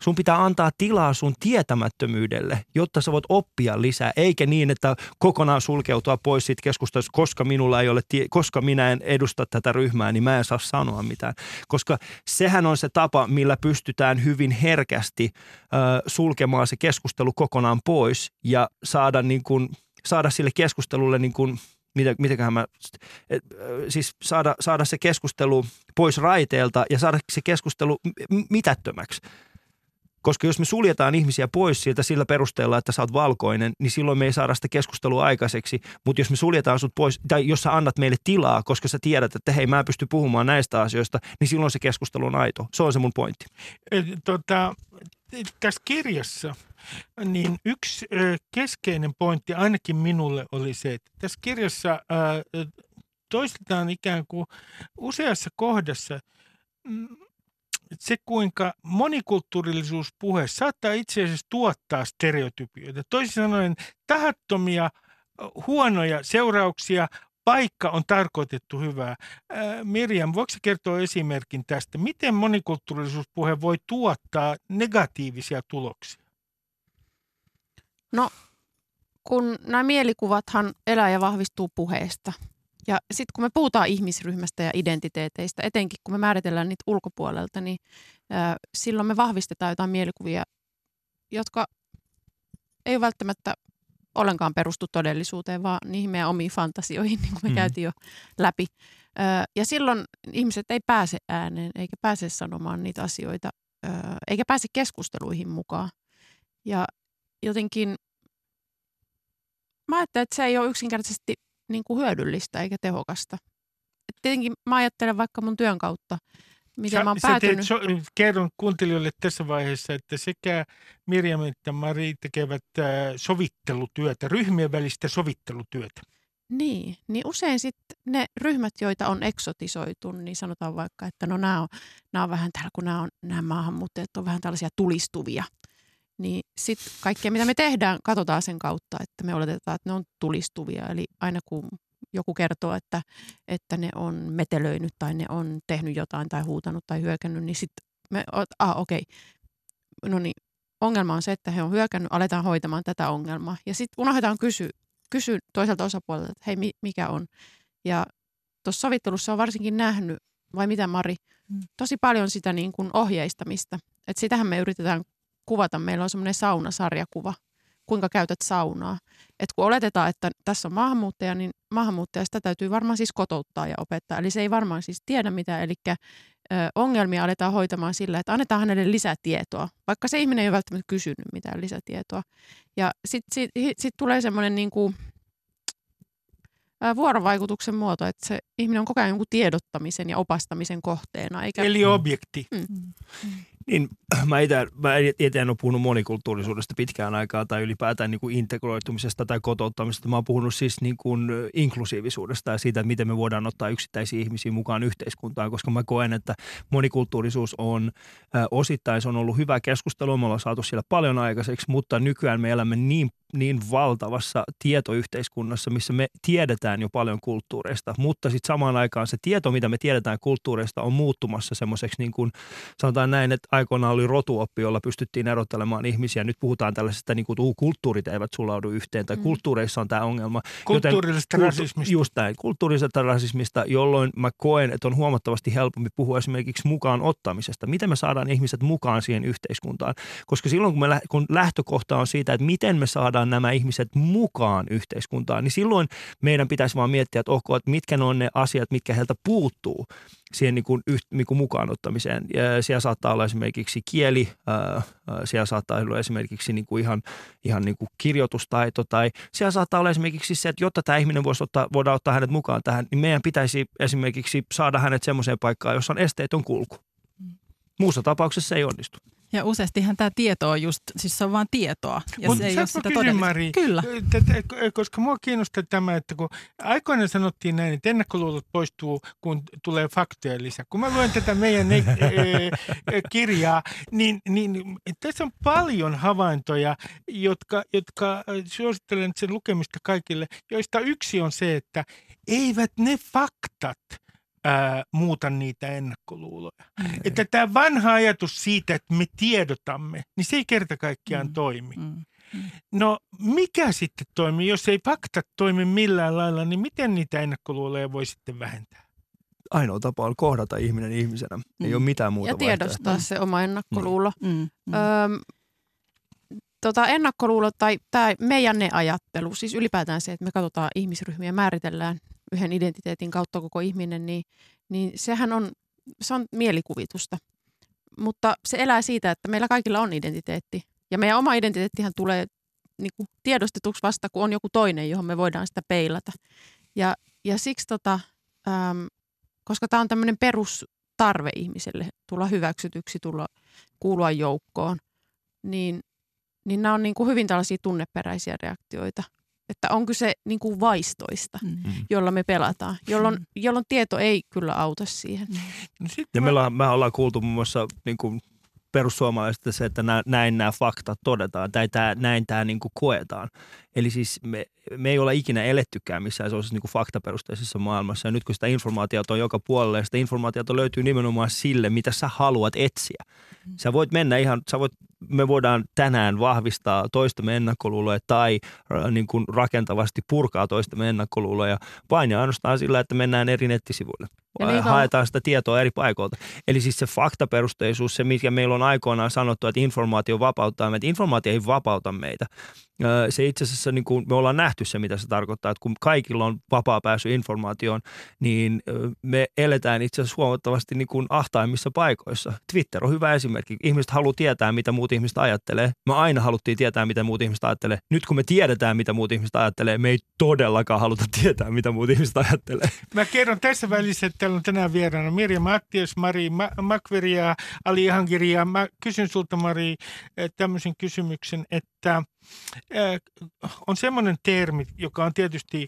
Sun pitää antaa tilaa sun tietämättömyydelle, jotta sä voit oppia lisää, eikä niin, että kokonaan sulkeutua pois siitä keskustelusta, koska minulla ei ole, koska minä en edusta tätä ryhmää, niin mä en saa sanoa mitään. Koska sehän on se tapa, millä pystytään hyvin herkästi sulkemaan se keskustelu kokonaan pois ja saada sille keskustelulle niin kuin saada se keskustelu pois raiteelta ja saada se keskustelu mitättömäksi. Koska jos me suljetaan ihmisiä pois sieltä sillä perusteella, että sä oot valkoinen, niin silloin me ei saada sitä keskustelua aikaiseksi. Mutta jos me suljetaan sut pois, tai jos sä annat meille tilaa, koska sä tiedät, että hei, mä en pysty puhumaan näistä asioista, niin silloin se keskustelu on aito. Se on se mun pointti. Tässä kirjassa niin yksi keskeinen pointti ainakin minulle oli se, että tässä kirjassa toistetaan ikään kuin useassa kohdassa se, kuinka monikulttuurillisuuspuhe saattaa itse asiassa tuottaa stereotypioita. Toisin sanoen tahattomia, huonoja seurauksia, paikka on tarkoitettu hyvää. Mirjam, voiko kertoa esimerkin tästä, miten monikulttuurillisuuspuhe voi tuottaa negatiivisia tuloksia? No, kun nämä mielikuvathan elää ja vahvistuu puheesta. Ja sitten kun me puhutaan ihmisryhmästä ja identiteeteistä, etenkin kun me määritellään niitä ulkopuolelta, niin silloin me vahvistetaan jotain mielikuvia, jotka ei välttämättä ollenkaan perustu todellisuuteen, vaan niihin meidän omiin fantasioihin, niin kuin me käytiin jo läpi. Ja silloin ihmiset ei pääse ääneen, eikä pääse sanomaan niitä asioita, eikä pääse keskusteluihin mukaan. Ja jotenkin mä ajattelen, että se ei ole yksinkertaisesti niin kuin hyödyllistä eikä tehokasta. Et tietenkin mä ajattelen vaikka mun työn kautta, miten mä oon päätynyt. Kerron kuuntelijoille tässä vaiheessa, että sekä Mirjam että Mari tekevät sovittelutyötä, ryhmien välistä sovittelutyötä. Niin usein sitten ne ryhmät, joita on eksotisoitu, niin sanotaan vaikka, että no nämä on vähän täällä, kun nämä maahanmuuttajat on vähän tällaisia tulistuvia. Niin sitten kaikkea, mitä me tehdään, katsotaan sen kautta, että me oletetaan, että ne on tulistuvia. Eli aina kun joku kertoo, että ne on metelöinyt tai ne on tehnyt jotain tai huutanut tai hyökännyt, niin sitten me, ongelma on se, että he on hyökännyt, aletaan hoitamaan tätä ongelmaa. Ja sitten unohdetaan kysyä toiselta osapuolelta, että hei, mikä on. Ja tuossa sovittelussa on varsinkin nähnyt, vai mitä Mari, tosi paljon sitä niin kuin ohjeistamista. Että sitähän me yritetään kuvata. Meillä on semmoinen saunasarjakuva, kuinka käytät saunaa. Et kun oletetaan, että tässä on maahanmuuttaja, niin maahanmuuttajasta täytyy varmaan siis kotouttaa ja opettaa. Eli se ei varmaan siis tiedä mitään. Eli ongelmia aletaan hoitamaan sillä, että annetaan hänelle lisätietoa, vaikka se ihminen ei ole välttämättä kysynyt mitään lisätietoa. Ja sitten tulee semmoinen niin kuin vuorovaikutuksen muoto, että se ihminen on koko ajan jonkun tiedottamisen ja opastamisen kohteena. Eikä... Eli objekti. Niin, mä itse en ole puhunut monikulttuurisuudesta pitkään aikaa tai ylipäätään niin kuin integroitumisesta tai kotouttamisesta. Mä oon puhunut siis niin kuin inklusiivisuudesta ja siitä, että miten me voidaan ottaa yksittäisiä ihmisiä mukaan yhteiskuntaan, koska mä koen, että monikulttuurisuus on osittain, se on ollut hyvä keskustelu, me ollaan saatu siellä paljon aikaiseksi, mutta nykyään me elämme niin valtavassa tietoyhteiskunnassa, missä me tiedetään jo paljon kulttuureista, mutta sitten samaan aikaan se tieto, mitä me tiedetään kulttuureista, on muuttumassa semmoiseksi, niin kuin sanotaan näin, että aikoinaan oli rotuoppi, jolla pystyttiin erottelemaan ihmisiä. Nyt puhutaan tällaisesta, niin kuin kulttuurit eivät sulaudu yhteen, tai kulttuureissa on tämä ongelma. Kulttuurillisesta rasismista. Just näin, kulttuurisesta rasismista, jolloin mä koen, että on huomattavasti helpompi puhua esimerkiksi mukaan ottamisesta. Miten me saadaan ihmiset mukaan siihen yhteiskuntaan? Koska silloin, kun lähtökohta on siitä, että miten me saadaan nämä ihmiset mukaan yhteiskuntaan, niin silloin meidän pitäisi vaan miettiä, että ok, että mitkä on ne asiat, mitkä heiltä puuttuu siihen niin kuin mukaanottamiseen. Siellä saattaa olla esimerkiksi kieli, siellä saattaa olla esimerkiksi niin kuin ihan niin kuin kirjoitustaito, tai siellä saattaa olla esimerkiksi se, että jotta tämä ihminen voidaan ottaa hänet mukaan tähän, niin meidän pitäisi esimerkiksi saada hänet semmoiseen paikkaan, jossa on esteetön kulku. Muussa tapauksessa se ei onnistu. Ja useastihan tämä tieto on just, siis se on vaan tietoa, ja se ei ole sitä todellista. Kyllä. Koska mua kiinnostaa tämä, että kun aikoinaan sanottiin näin, että ennakkoluulot poistuu, kun tulee faktoja lisää. Kun mä luen tätä meidän kirjaa, niin tässä on paljon havaintoja, jotka suosittelen sen lukemista kaikille, joista yksi on se, että eivät ne faktat muuta niitä ennakkoluuloja. Että tämä vanha ajatus siitä, että me tiedotamme, niin se ei kerta kaikkiaan toimi. No mikä sitten toimii? Jos ei faktat toimi millään lailla, niin miten niitä ennakkoluuloja voi sitten vähentää? Ainoa tapa on kohdata ihminen ihmisenä. Ei ole mitään muuta vaihtoehtoa. Ja tiedostaa se oma ennakkoluulo. Ennakkoluulo tai tämä meidän ne ajattelu, siis ylipäätään se, että me katsotaan ihmisryhmiä ja määritellään yhden identiteetin kautta koko ihminen, niin sehän on mielikuvitusta. Mutta se elää siitä, että meillä kaikilla on identiteetti. Ja meidän oma identiteettihän tulee niin kuin tiedostetuksi vasta, kun on joku toinen, johon me voidaan sitä peilata. Ja siksi, koska tämä on tämmöinen perustarve ihmiselle, tulla hyväksytyksi, kuulua joukkoon, niin nämä on niin kuin hyvin tällaisia tunneperäisiä reaktioita. Että on kyse niin kuin vaistoista, jolla me pelataan, jolloin tieto ei kyllä auta siihen. No ja me ollaan kuultu muun muassa niin kuin perussuomalaisista se, että näin nämä faktat todetaan tai näin tämä niin kuin koetaan. Eli siis me ei olla ikinä elettykään missään se on siis niin kuin faktaperusteisessa maailmassa. Ja nyt kun sitä informaatiota on joka puolella ja sitä informaatiota löytyy nimenomaan sille, mitä sä haluat etsiä. Sä voit mennä ihan, me voidaan tänään vahvistaa toistemme ennakkoluuloja tai niin kuin rakentavasti purkaa toistemme ennakkoluuloja vain ja ainoastaan sillä, että mennään eri nettisivuille. Haetaan sitä tietoa eri paikoilta. Eli siis se faktaperusteisuus, se mikä meillä on aikoinaan sanottu, että informaatio vapauttaa meitä. Informaatio ei vapauta meitä. Se itse asiassa, niin kuin me ollaan nähty se, mitä se tarkoittaa, että kun kaikilla on vapaa pääsy informaatioon, niin me eletään itse asiassa huomattavasti niin kuin ahtaimmissa paikoissa. Twitter on hyvä esimerkki. Ihmiset haluaa tietää, mitä muut ihmiset ajattelee. Me aina haluttiin tietää, mitä muut ihmiset ajattelee. Nyt kun me tiedetään, mitä muut ihmiset ajattelee, me ei todellakaan haluta tietää, mitä muut ihmiset ajattelee. Mä kerron tässä välissä, että täällä on tänään vieraana Mirjam Attias, Mari Makveri ja Ali Jahangiri. Mä kysyn sulta, Mari, tämmöisen kysymyksen, että on semmoinen termi, joka on tietysti,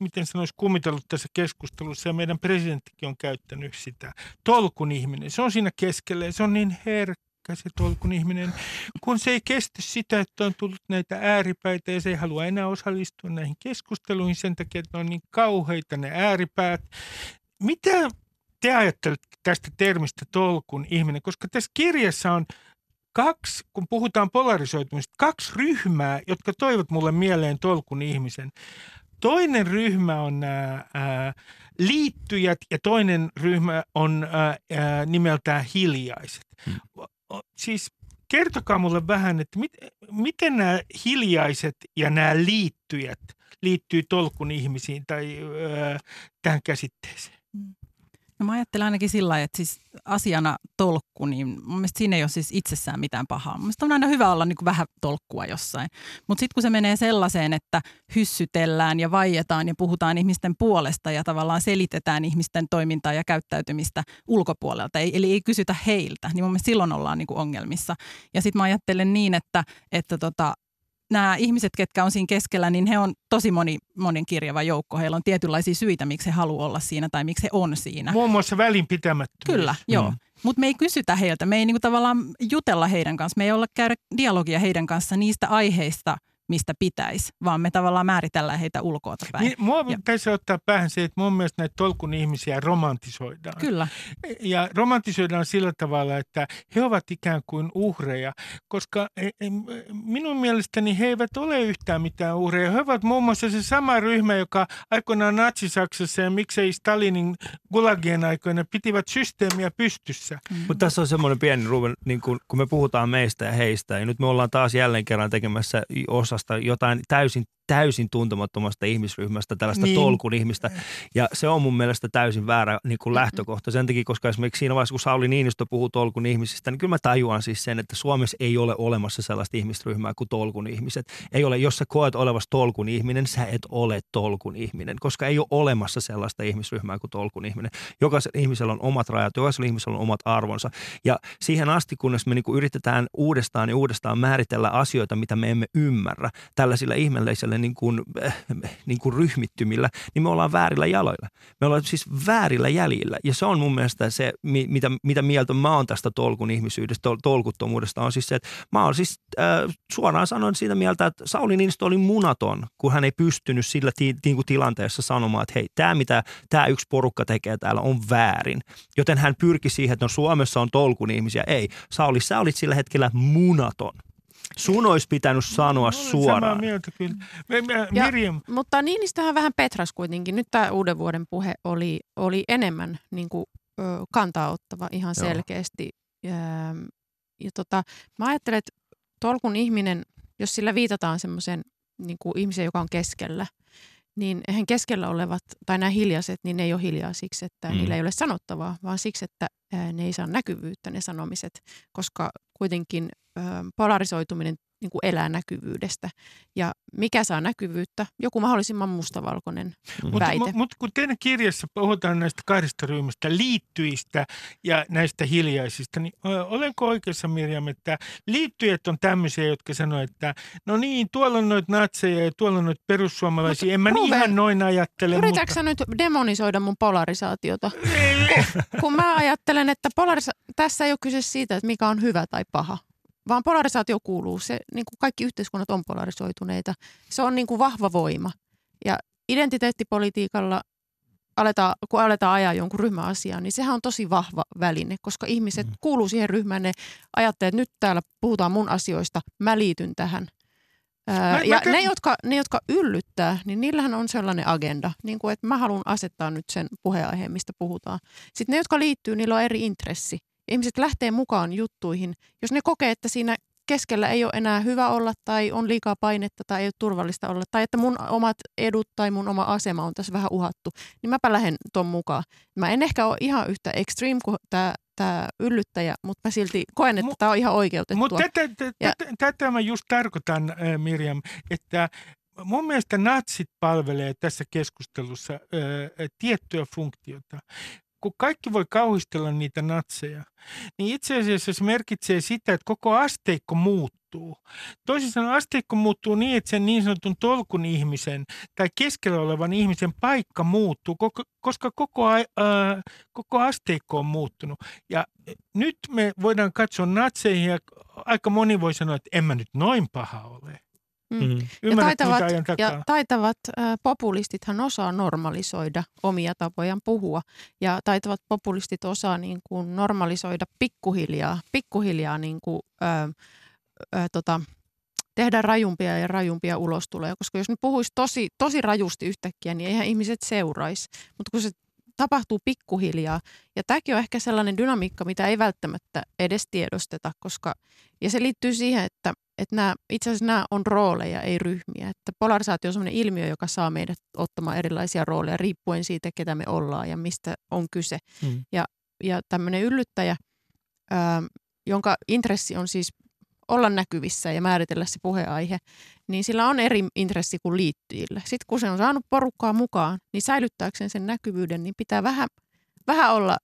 miten sanoisi, kumitellut tässä keskustelussa, ja meidän presidenttikin on käyttänyt sitä. Tolkun ihminen, se on siinä keskellä, se on niin herkkä se tolkun ihminen, kun se ei kestä sitä, että on tullut näitä ääripäitä, ja se ei halua enää osallistua näihin keskusteluihin sen takia, että ne on niin kauheita ne ääripäät. Mitä te ajattelette tästä termistä tolkun ihminen, koska tässä kirjassa on kaksi, kun puhutaan polarisoitumisesta, kaksi ryhmää, jotka toivat mulle mieleen tolkun ihmisen. Toinen ryhmä on liittyjät ja toinen ryhmä on nimeltään hiljaiset. Siis kertokaa mulle vähän, että miten nämä hiljaiset ja nämä liittyjät liittyy tolkun ihmisiin tai tähän käsitteeseen? No mä ajattelen ainakin sillä lailla, että siis asiana tolkku, niin mun mielestä siinä ei ole siis itsessään mitään pahaa. Mun mielestä on aina hyvä olla niin kuin vähän tolkkua jossain. Mutta sitten kun se menee sellaiseen, että hyssytellään ja vaietaan ja puhutaan ihmisten puolesta ja tavallaan selitetään ihmisten toimintaa ja käyttäytymistä ulkopuolelta, eli ei kysytä heiltä, niin mun mielestä silloin ollaan niin kuin ongelmissa. Ja sitten mä ajattelen niin, että nämä ihmiset, ketkä on siinä keskellä, niin he on tosi monenkirjava joukko. Heillä on tietynlaisia syitä, miksi he haluaa olla siinä tai miksi he on siinä. Muun muassa välinpitämättömyys. Kyllä, joo. Mutta me ei kysytä heiltä. Me ei niinku tavallaan jutella heidän kanssa. Me ei olla käydä dialogia heidän kanssa niistä aiheista, mistä pitäisi, vaan me tavallaan määritellään heitä ulkoota päin. Niin, mua pitäisi ottaa päähän se, että mun mielestä näitä tolkun ihmisiä romantisoidaan. Kyllä. Ja romantisoidaan sillä tavalla, että he ovat ikään kuin uhreja, koska minun mielestäni he eivät ole yhtään mitään uhreja. He ovat muun muassa se sama ryhmä, joka aikoinaan Natsi-Saksassa ja miksei Stalinin gulagien aikoina pitivät systeemiä pystyssä. Mm-hmm. Mutta tässä on semmoinen pieni Ruben, niin kun me puhutaan meistä ja heistä, ja nyt me ollaan taas jälleen kerran tekemässä jotain täysin tuntemattomasta ihmisryhmästä, tällaista niin tolkun ihmistä. Ja se on mun mielestä täysin väärä niin kuin lähtökohta. Sen takia, koska esimerkiksi siinä vaiheessa, kun Sauli Niinistö puhuu tolkun ihmisistä, niin kyllä mä tajuan siis sen, että Suomessa ei ole olemassa sellaista ihmisryhmää kuin tolkun ihmiset. Ei ole, jos sä koet olevasi tolkun ihminen, sä et ole tolkun ihminen, koska ei ole olemassa sellaista ihmisryhmää kuin tolkun ihminen. Jokaisella ihmisellä on omat rajat, jokaisella ihmisellä on omat arvonsa. Ja siihen asti, kunnes me niin kuin yritetään uudestaan ja uudestaan määritellä asioita, mitä me emme ymmärrä tällaisilla ihmeellisillä niin kuin ryhmittymillä, niin me ollaan väärillä jaloilla. Me ollaan siis väärillä jäljillä. Ja se on mun mielestä se, mitä mieltä mä oon tästä tolkun ihmisyydestä, tolkuttomuudesta, on siis se, että mä oon siis suoraan sanoen siitä mieltä, että Sauli Niinistö oli munaton, kun hän ei pystynyt sillä tilanteessa sanomaan, että hei, tämä mitä tämä yksi porukka tekee täällä on väärin. Joten hän pyrki siihen, että no Suomessa on tolkun ihmisiä. Ei, Sauli, sä olit sillä hetkellä munaton. Sun olisi pitänyt sanoa suoraan. Samaa mieltä kyllä. Mirjam. Mutta Niinistöhän vähän petras kuitenkin. Nyt tämä uuden vuoden puhe oli enemmän niin kuin, kantaa ottava ihan selkeästi. Mä ajattelen, että tolkun ihminen, jos sillä viitataan semmoisen niin kuin ihmisen, joka on keskellä, niin eihän keskellä olevat, tai nämä hiljaiset, niin ne ei ole hiljaa siksi, että niillä ei ole sanottavaa, vaan siksi, että ne ei saa näkyvyyttä, ne sanomiset, koska kuitenkin polarisoituminen niin kuin elää näkyvyydestä. Ja mikä saa näkyvyyttä? Joku mahdollisimman mustavalkoinen väite. Mutta kun teidän kirjassa puhutaan näistä kahdesta ryhmästä, liittyjistä ja näistä hiljaisista, niin olenko oikeassa, Mirjam, että liittyjät on tämmöisiä, jotka sanoo, että no niin, tuolla on noita natseja ja tuolla on noita perussuomalaisia. Mut, en mä ihan noin ajattele. Yritätkö sä nyt demonisoida mun polarisaatiota? Kun mä ajattelen, että tässä ei ole kyse siitä, että mikä on hyvä tai paha. Vaan polarisaatio kuuluu. Se, niin kuin kaikki yhteiskunnat on polarisoituneita. Se on niin kuin vahva voima. Ja identiteettipolitiikalla, kun aletaan ajaa jonkun ryhmäasiaan, niin sehän on tosi vahva väline, koska ihmiset kuuluu siihen ryhmään. Ne ajattelee, että nyt täällä puhutaan mun asioista, mä liityn tähän. Ne, jotka yllyttää, niin niillähän on sellainen agenda, niin kuin, että mä haluan asettaa nyt sen puheenaiheen, mistä puhutaan. Sitten ne, jotka liittyy, niillä on eri intressi. Ihmiset lähtee mukaan juttuihin, jos ne kokee, että siinä keskellä ei ole enää hyvä olla tai on liikaa painetta tai ei ole turvallista olla tai että mun omat edut tai mun oma asema on tässä vähän uhattu, niin mäpä lähden ton mukaan. Mä en ehkä ole ihan yhtä extreme kuin tämä yllyttäjä, mutta mä silti koen, että tämä on ihan oikeutettua. Mutta tätä mä just tarkoitan, Mirjam, että mun mielestä natsit palvelee tässä keskustelussa tiettyä funktiota. Kun kaikki voi kauhistella niitä natseja, niin itse asiassa se merkitsee sitä, että koko asteikko muuttuu. Toisin sanoen asteikko muuttuu niin, että sen niin sanotun tolkun ihmisen tai keskellä olevan ihmisen paikka muuttuu, koska koko asteikko on muuttunut. Ja nyt me voidaan katsoa natseihin ja aika moni voi sanoa, että en mä nyt noin paha ole. Mm. Ja taitavat populistithan osaa normalisoida omia tapojaan puhua. Ja taitavat populistit osaa niin kuin normalisoida pikkuhiljaa niin kuin, tehdä rajumpia ja rajumpia ulostuloja. Koska jos ne puhuisi tosi rajusti yhtäkkiä, niin eihän ihmiset seuraisi. Mutta kun se tapahtuu pikkuhiljaa. Ja tämäkin on ehkä sellainen dynamiikka, mitä ei välttämättä edes tiedosteta, koska, ja se liittyy siihen, että nämä, itse asiassa nämä on rooleja, ei ryhmiä. Että polarisaatio on sellainen ilmiö, joka saa meidät ottamaan erilaisia rooleja riippuen siitä, ketä me ollaan ja mistä on kyse. Mm. Ja tämmöinen yllyttäjä, jonka intressi on siis olla näkyvissä ja määritellä se puheaihe, niin sillä on eri intressi kuin liittyjillä. Sitten kun se on saanut porukkaa mukaan, niin säilyttääkseen sen näkyvyyden, niin pitää vähän olla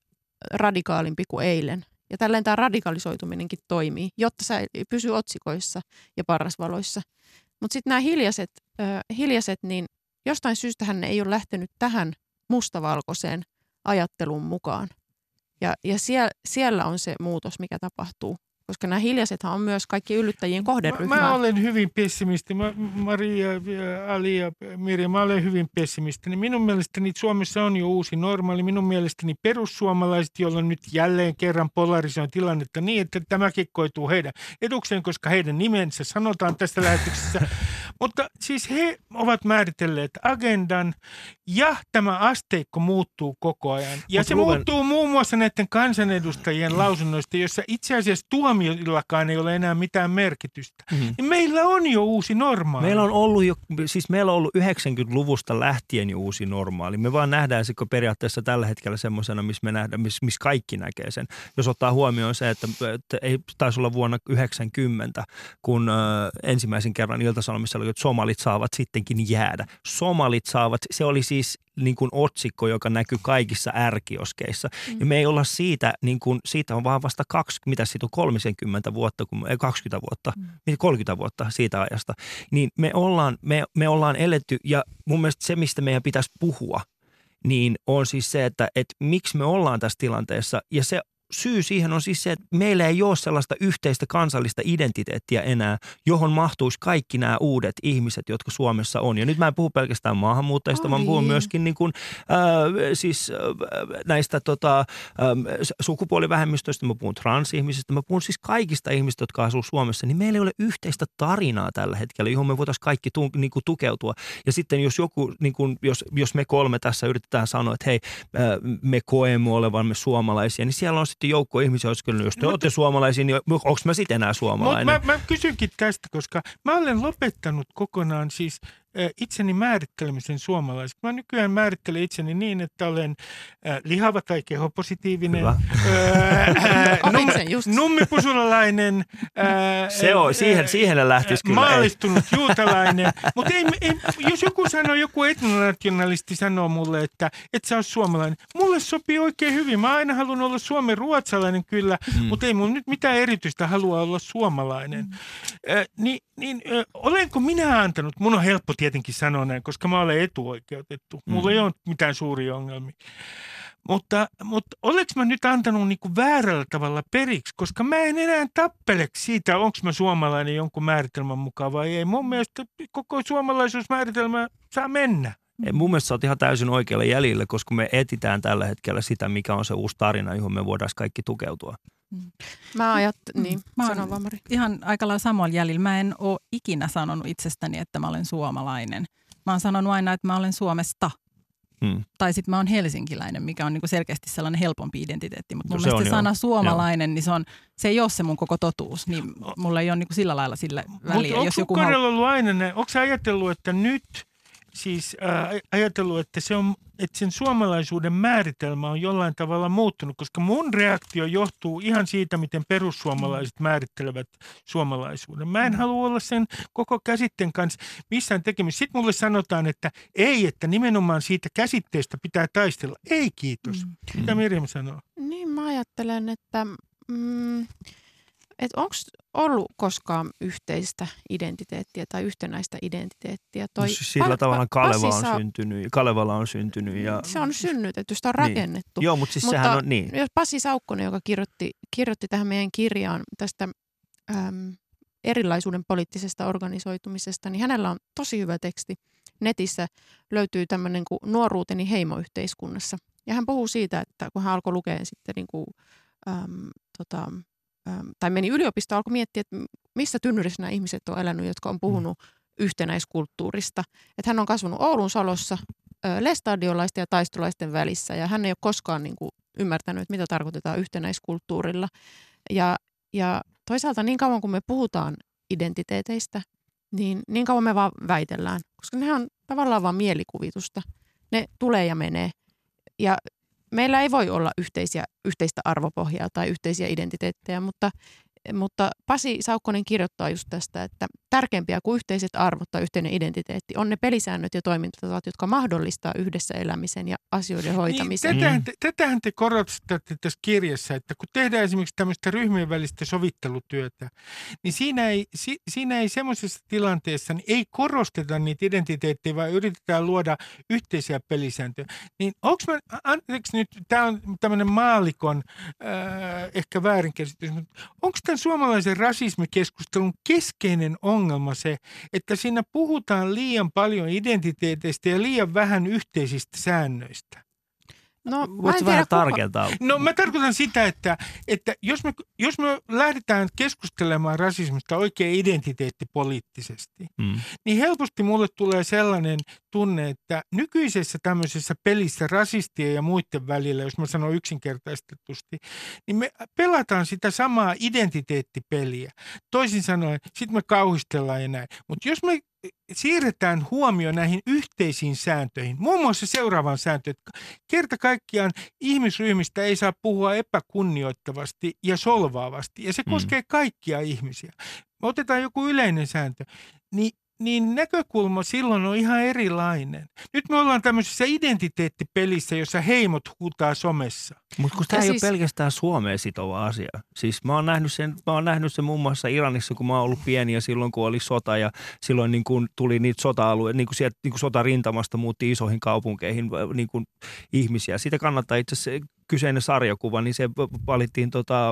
radikaalimpi kuin eilen. Ja tälleen tämä radikalisoituminenkin toimii, jotta se pysyy otsikoissa ja parrasvaloissa. Mutta sitten nämä hiljaiset, niin jostain syystähän ne ei ole lähtenyt tähän mustavalkoiseen ajatteluun mukaan. Ja siellä on se muutos, mikä tapahtuu. Koska nämä hiljaisethan on myös kaikki yllyttäjien kohderyhmää. Mä olen hyvin pessimisti. Maria, Ali ja Mirjam, mä olen hyvin pessimisti. Minun mielestäni Suomessa on jo uusi normaali. Minun mielestäni perussuomalaiset, joilla nyt jälleen kerran polarisoin tilannetta niin, että tämä kekkoituu heidän edukseen, koska heidän nimensä sanotaan tässä lähetyksessä. Mutta siis he ovat määritelleet agendan ja tämä asteikko muuttuu koko ajan. Ja se muuttuu muun muassa näiden kansanedustajien lausunnoista, jossa itse asiassa tuomioillakaan ei ole enää mitään merkitystä. Mm-hmm. Niin meillä on jo uusi normaali. Meillä on ollut jo, siis meillä on ollut 90-luvusta lähtien jo uusi normaali. Me vaan nähdään se periaatteessa tällä hetkellä semmoisena, missä kaikki näkee sen. Jos ottaa huomioon se, että ei taisi olla vuonna 90, kun ensimmäisen kerran Ilta-Sanomissa oli, että somalit saavat sittenkin jäädä. Somalit saavat, se oli siis niin kuin otsikko, joka näkyy kaikissa ärkioskeissa. Ja me ei olla siitä, niin kuin, siitä on vaan vasta 30 vuotta, 20 vuotta, 30 vuotta siitä ajasta. Niin me ollaan eletty, ja mun mielestä se, mistä meidän pitäisi puhua, niin on siis se, että miksi me ollaan tässä tilanteessa, ja se syy siihen on siis se, että meillä ei ole sellaista yhteistä kansallista identiteettiä enää, johon mahtuisi kaikki nämä uudet ihmiset, jotka Suomessa on. Ja nyt mä en puhu pelkästään maahanmuuttajista, vaan puhun myöskin niin kuin, näistä sukupuolivähemmistöistä, mä puhun transihmisistä, mä puhun siis kaikista ihmisistä, jotka asuu Suomessa, niin meillä ei ole yhteistä tarinaa tällä hetkellä, johon me voitaisiin kaikki tukeutua. Ja sitten jos joku, niin kuin, jos me kolme tässä yritetään sanoa, että hei, me koemme olevamme suomalaisia, niin siellä on sitten joukko ihmisiä, jos te olette suomalaisia, niin onko mä sitten enää suomalainen? Mä kysynkin tästä, koska mä olen lopettanut kokonaan siis itseni määrittelemisen suomalaiseksi. Mä nykyään määrittelen itseni niin, että olen lihava tai kehopositiivinen, nummipusulalainen, siihen lähtisi kyllä. Maalistunut juutalainen, mutta jos joku etnonationalisti sanoo mulle, että et sä ole suomalainen, mulle sopii oikein hyvin. Mä aina haluan olla suomenruotsalainen kyllä, mutta ei mun nyt mitään erityistä halua olla suomalainen. Olenko minä antanut, mun on helppo tietenkin sanoa näin, koska mä olen etuoikeutettu. Mulla ei ole mitään suuria ongelmia. Mutta oleks mä nyt antanut niinku väärällä tavalla periksi, koska mä en enää tappele siitä, onko mä suomalainen jonkun määritelmän mukaan vai ei. Mun mielestä koko suomalaisuusmääritelmä saa mennä. Mun mielestä sä oot ihan täysin oikealla jäljellä, koska me etsitään tällä hetkellä sitä, mikä on se uusi tarina, johon me voidaan kaikki tukeutua. Mä ajattelin, sanon vaan Mari. Ihan aika lailla samalla jäljellä. Mä en ole ikinä sanonut itsestäni, että mä olen suomalainen. Mä oon sanonut aina, että mä olen Suomesta. Tai sitten mä oon helsinkiläinen, mikä on niinku selkeästi sellainen helpompi identiteetti. Mutta mun mielestä se sana suomalainen, niin se ei ole se mun koko totuus. Niin mulla ei ole niinku sillä lailla sillä väliä. Mutta onko Karjalla ollut aina näin? Onko sä ajatellut, että nyt... Siis ajatellut, että sen suomalaisuuden määritelmä on jollain tavalla muuttunut, koska mun reaktio johtuu ihan siitä, miten perussuomalaiset määrittelevät suomalaisuuden. Mä en halua olla sen koko käsitteen kanssa missään tekemisissä. Sitten mulle sanotaan, että ei, että nimenomaan siitä käsitteestä pitää taistella. Ei kiitos. Mitä Mirjam sanoo? Niin mä ajattelen, että... Että onko ollut koskaan yhteistä identiteettiä tai yhtenäistä identiteettiä? Sillä tavallaan Kalevala on syntynyt. Ja... Se on synnytetty, sitä on rakennettu. Niin. Joo, mutta siis sehän on niin. Jos Pasi Saukkonen, joka kirjoitti tähän meidän kirjaan tästä erilaisuuden poliittisesta organisoitumisesta, niin hänellä on tosi hyvä teksti. Netissä löytyy tämmöinen kuin Nuoruuteni heimoyhteiskunnassa. Ja hän puhuu siitä, että kun hän alkoi lukea sitten niin kuin, tai meni yliopistoon, alkoi miettiä, että missä tynnyrissä nämä ihmiset on elänyt, jotka on puhunut yhtenäiskulttuurista. Että hän on kasvanut Oulun salossa lestadiolaisten ja taistolaisten välissä, ja hän ei ole koskaan niin kuin ymmärtänyt, mitä tarkoitetaan yhtenäiskulttuurilla. Ja toisaalta niin kauan, kun me puhutaan identiteeteistä, niin kauan me vaan väitellään, koska ne on tavallaan vaan mielikuvitusta. Ne tulee ja menee. Ja meillä ei voi olla yhteistä arvopohjaa tai yhteisiä identiteettejä, mutta Pasi Saukkonen kirjoittaa just tästä, että tärkeimpiä kuin yhteiset arvot tai yhteinen identiteetti on ne pelisäännöt ja toimintatavat, jotka mahdollistaa yhdessä elämisen ja asioiden hoitamisen. Niin, tätähän te korostatte tässä kirjassa, että kun tehdään esimerkiksi tämmöistä ryhmien välistä sovittelutyötä, niin siinä ei semmoisessa tilanteessa niin ei korosteta niitä identiteettejä, vaan yritetään luoda yhteisiä pelisääntöjä. Niin onko mä, anteeksi nyt, tämä on tämmöinen maallikon ehkä väärinkäsitys, mutta onko tämän suomalaisen rasismikeskustelun keskeinen ongelma se, että siinä puhutaan liian paljon identiteeteistä ja liian vähän yhteisistä säännöistä? No, voitko vähän tarkentaa? No mä tarkoitan sitä, että jos me lähdetään keskustelemaan rasismista oikein identiteettipoliittisesti, niin helposti mulle tulee sellainen tunne, että nykyisessä tämmöisessä pelissä rasistien ja muiden välillä, jos mä sanon yksinkertaistetusti, niin me pelataan sitä samaa identiteettipeliä. Toisin sanoen, sit me kauhistellaan ja näin. Mutta jos me siirretään huomio näihin yhteisiin sääntöihin, muun muassa seuraavaan sääntöön, että kerta kaikkiaan ihmisryhmistä ei saa puhua epäkunnioittavasti ja solvaavasti, ja se koskee kaikkia ihmisiä. Otetaan joku yleinen sääntö, niin näkökulma silloin on ihan erilainen. Nyt me ollaan tämmöisessä identiteettipelissä, jossa heimot huutaa somessa. Mutta kun tämä ei ole pelkästään Suomeen sitova asia. Siis mä oon nähnyt sen muun muassa Iranissa, kun mä oon ollut pieni ja silloin kun oli sota ja silloin niin kun tuli niitä sota-alueita, niin kun sieltä niin kun sotarintamasta muutti isoihin kaupunkeihin niin kun ihmisiä. Sitä kannattaa itse asiassa kyseinen sarjakuva, niin se valittiin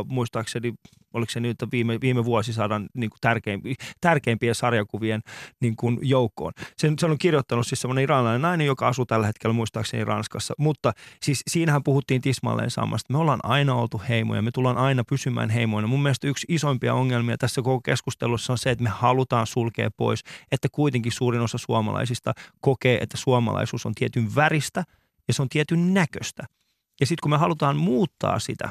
muistaakseni, oliko se nyt viime vuosisadan niin kuin tärkeimpien sarjakuvien niin kuin joukkoon. Sen on kirjoittanut siis semmoinen iranilainen nainen, joka asuu tällä hetkellä muistaakseni Ranskassa, mutta siis siinähän puhuttiin tismalleen samasta. Me ollaan aina oltu heimoja, me tullaan aina pysymään heimoina. Mun mielestä yksi isoimpia ongelmia tässä koko keskustelussa on se, että me halutaan sulkea pois, että kuitenkin suurin osa suomalaisista kokee, että suomalaisuus on tietyn väristä ja se on tietyn näköistä. Ja sitten kun me halutaan muuttaa sitä,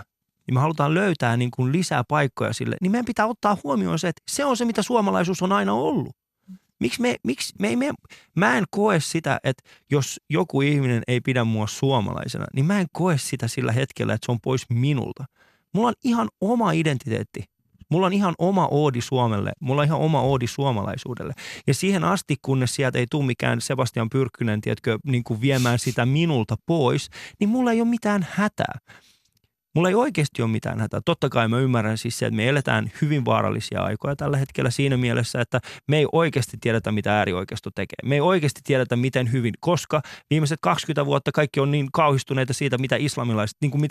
niin me halutaan löytää niin kuin lisää paikkoja sille, niin meidän pitää ottaa huomioon se, että se on se, mitä suomalaisuus on aina ollut. Miksi me mä en koe sitä, että jos joku ihminen ei pidä mua suomalaisena, niin mä en koe sitä sillä hetkellä, että se on pois minulta. Mulla on ihan oma identiteetti. Mulla on ihan oma oodi Suomelle, mulla on ihan oma oodi suomalaisuudelle. Ja siihen asti, kunnes sieltä ei tule mikään Sebastian Pyrkkinen, tiedätkö, niin kuin viemään sitä minulta pois, niin mulla ei ole mitään hätää. Mulla ei oikeasti ole mitään hätää. Totta kai mä ymmärrän siis se, että me eletään hyvin vaarallisia aikoja tällä hetkellä siinä mielessä, että me ei oikeasti tiedetä, mitä äärioikeisto tekee. Me ei oikeasti tiedetä, miten hyvin, koska viimeiset 20 vuotta kaikki on niin kauhistuneita siitä, mitä islamilaiset, niin kuin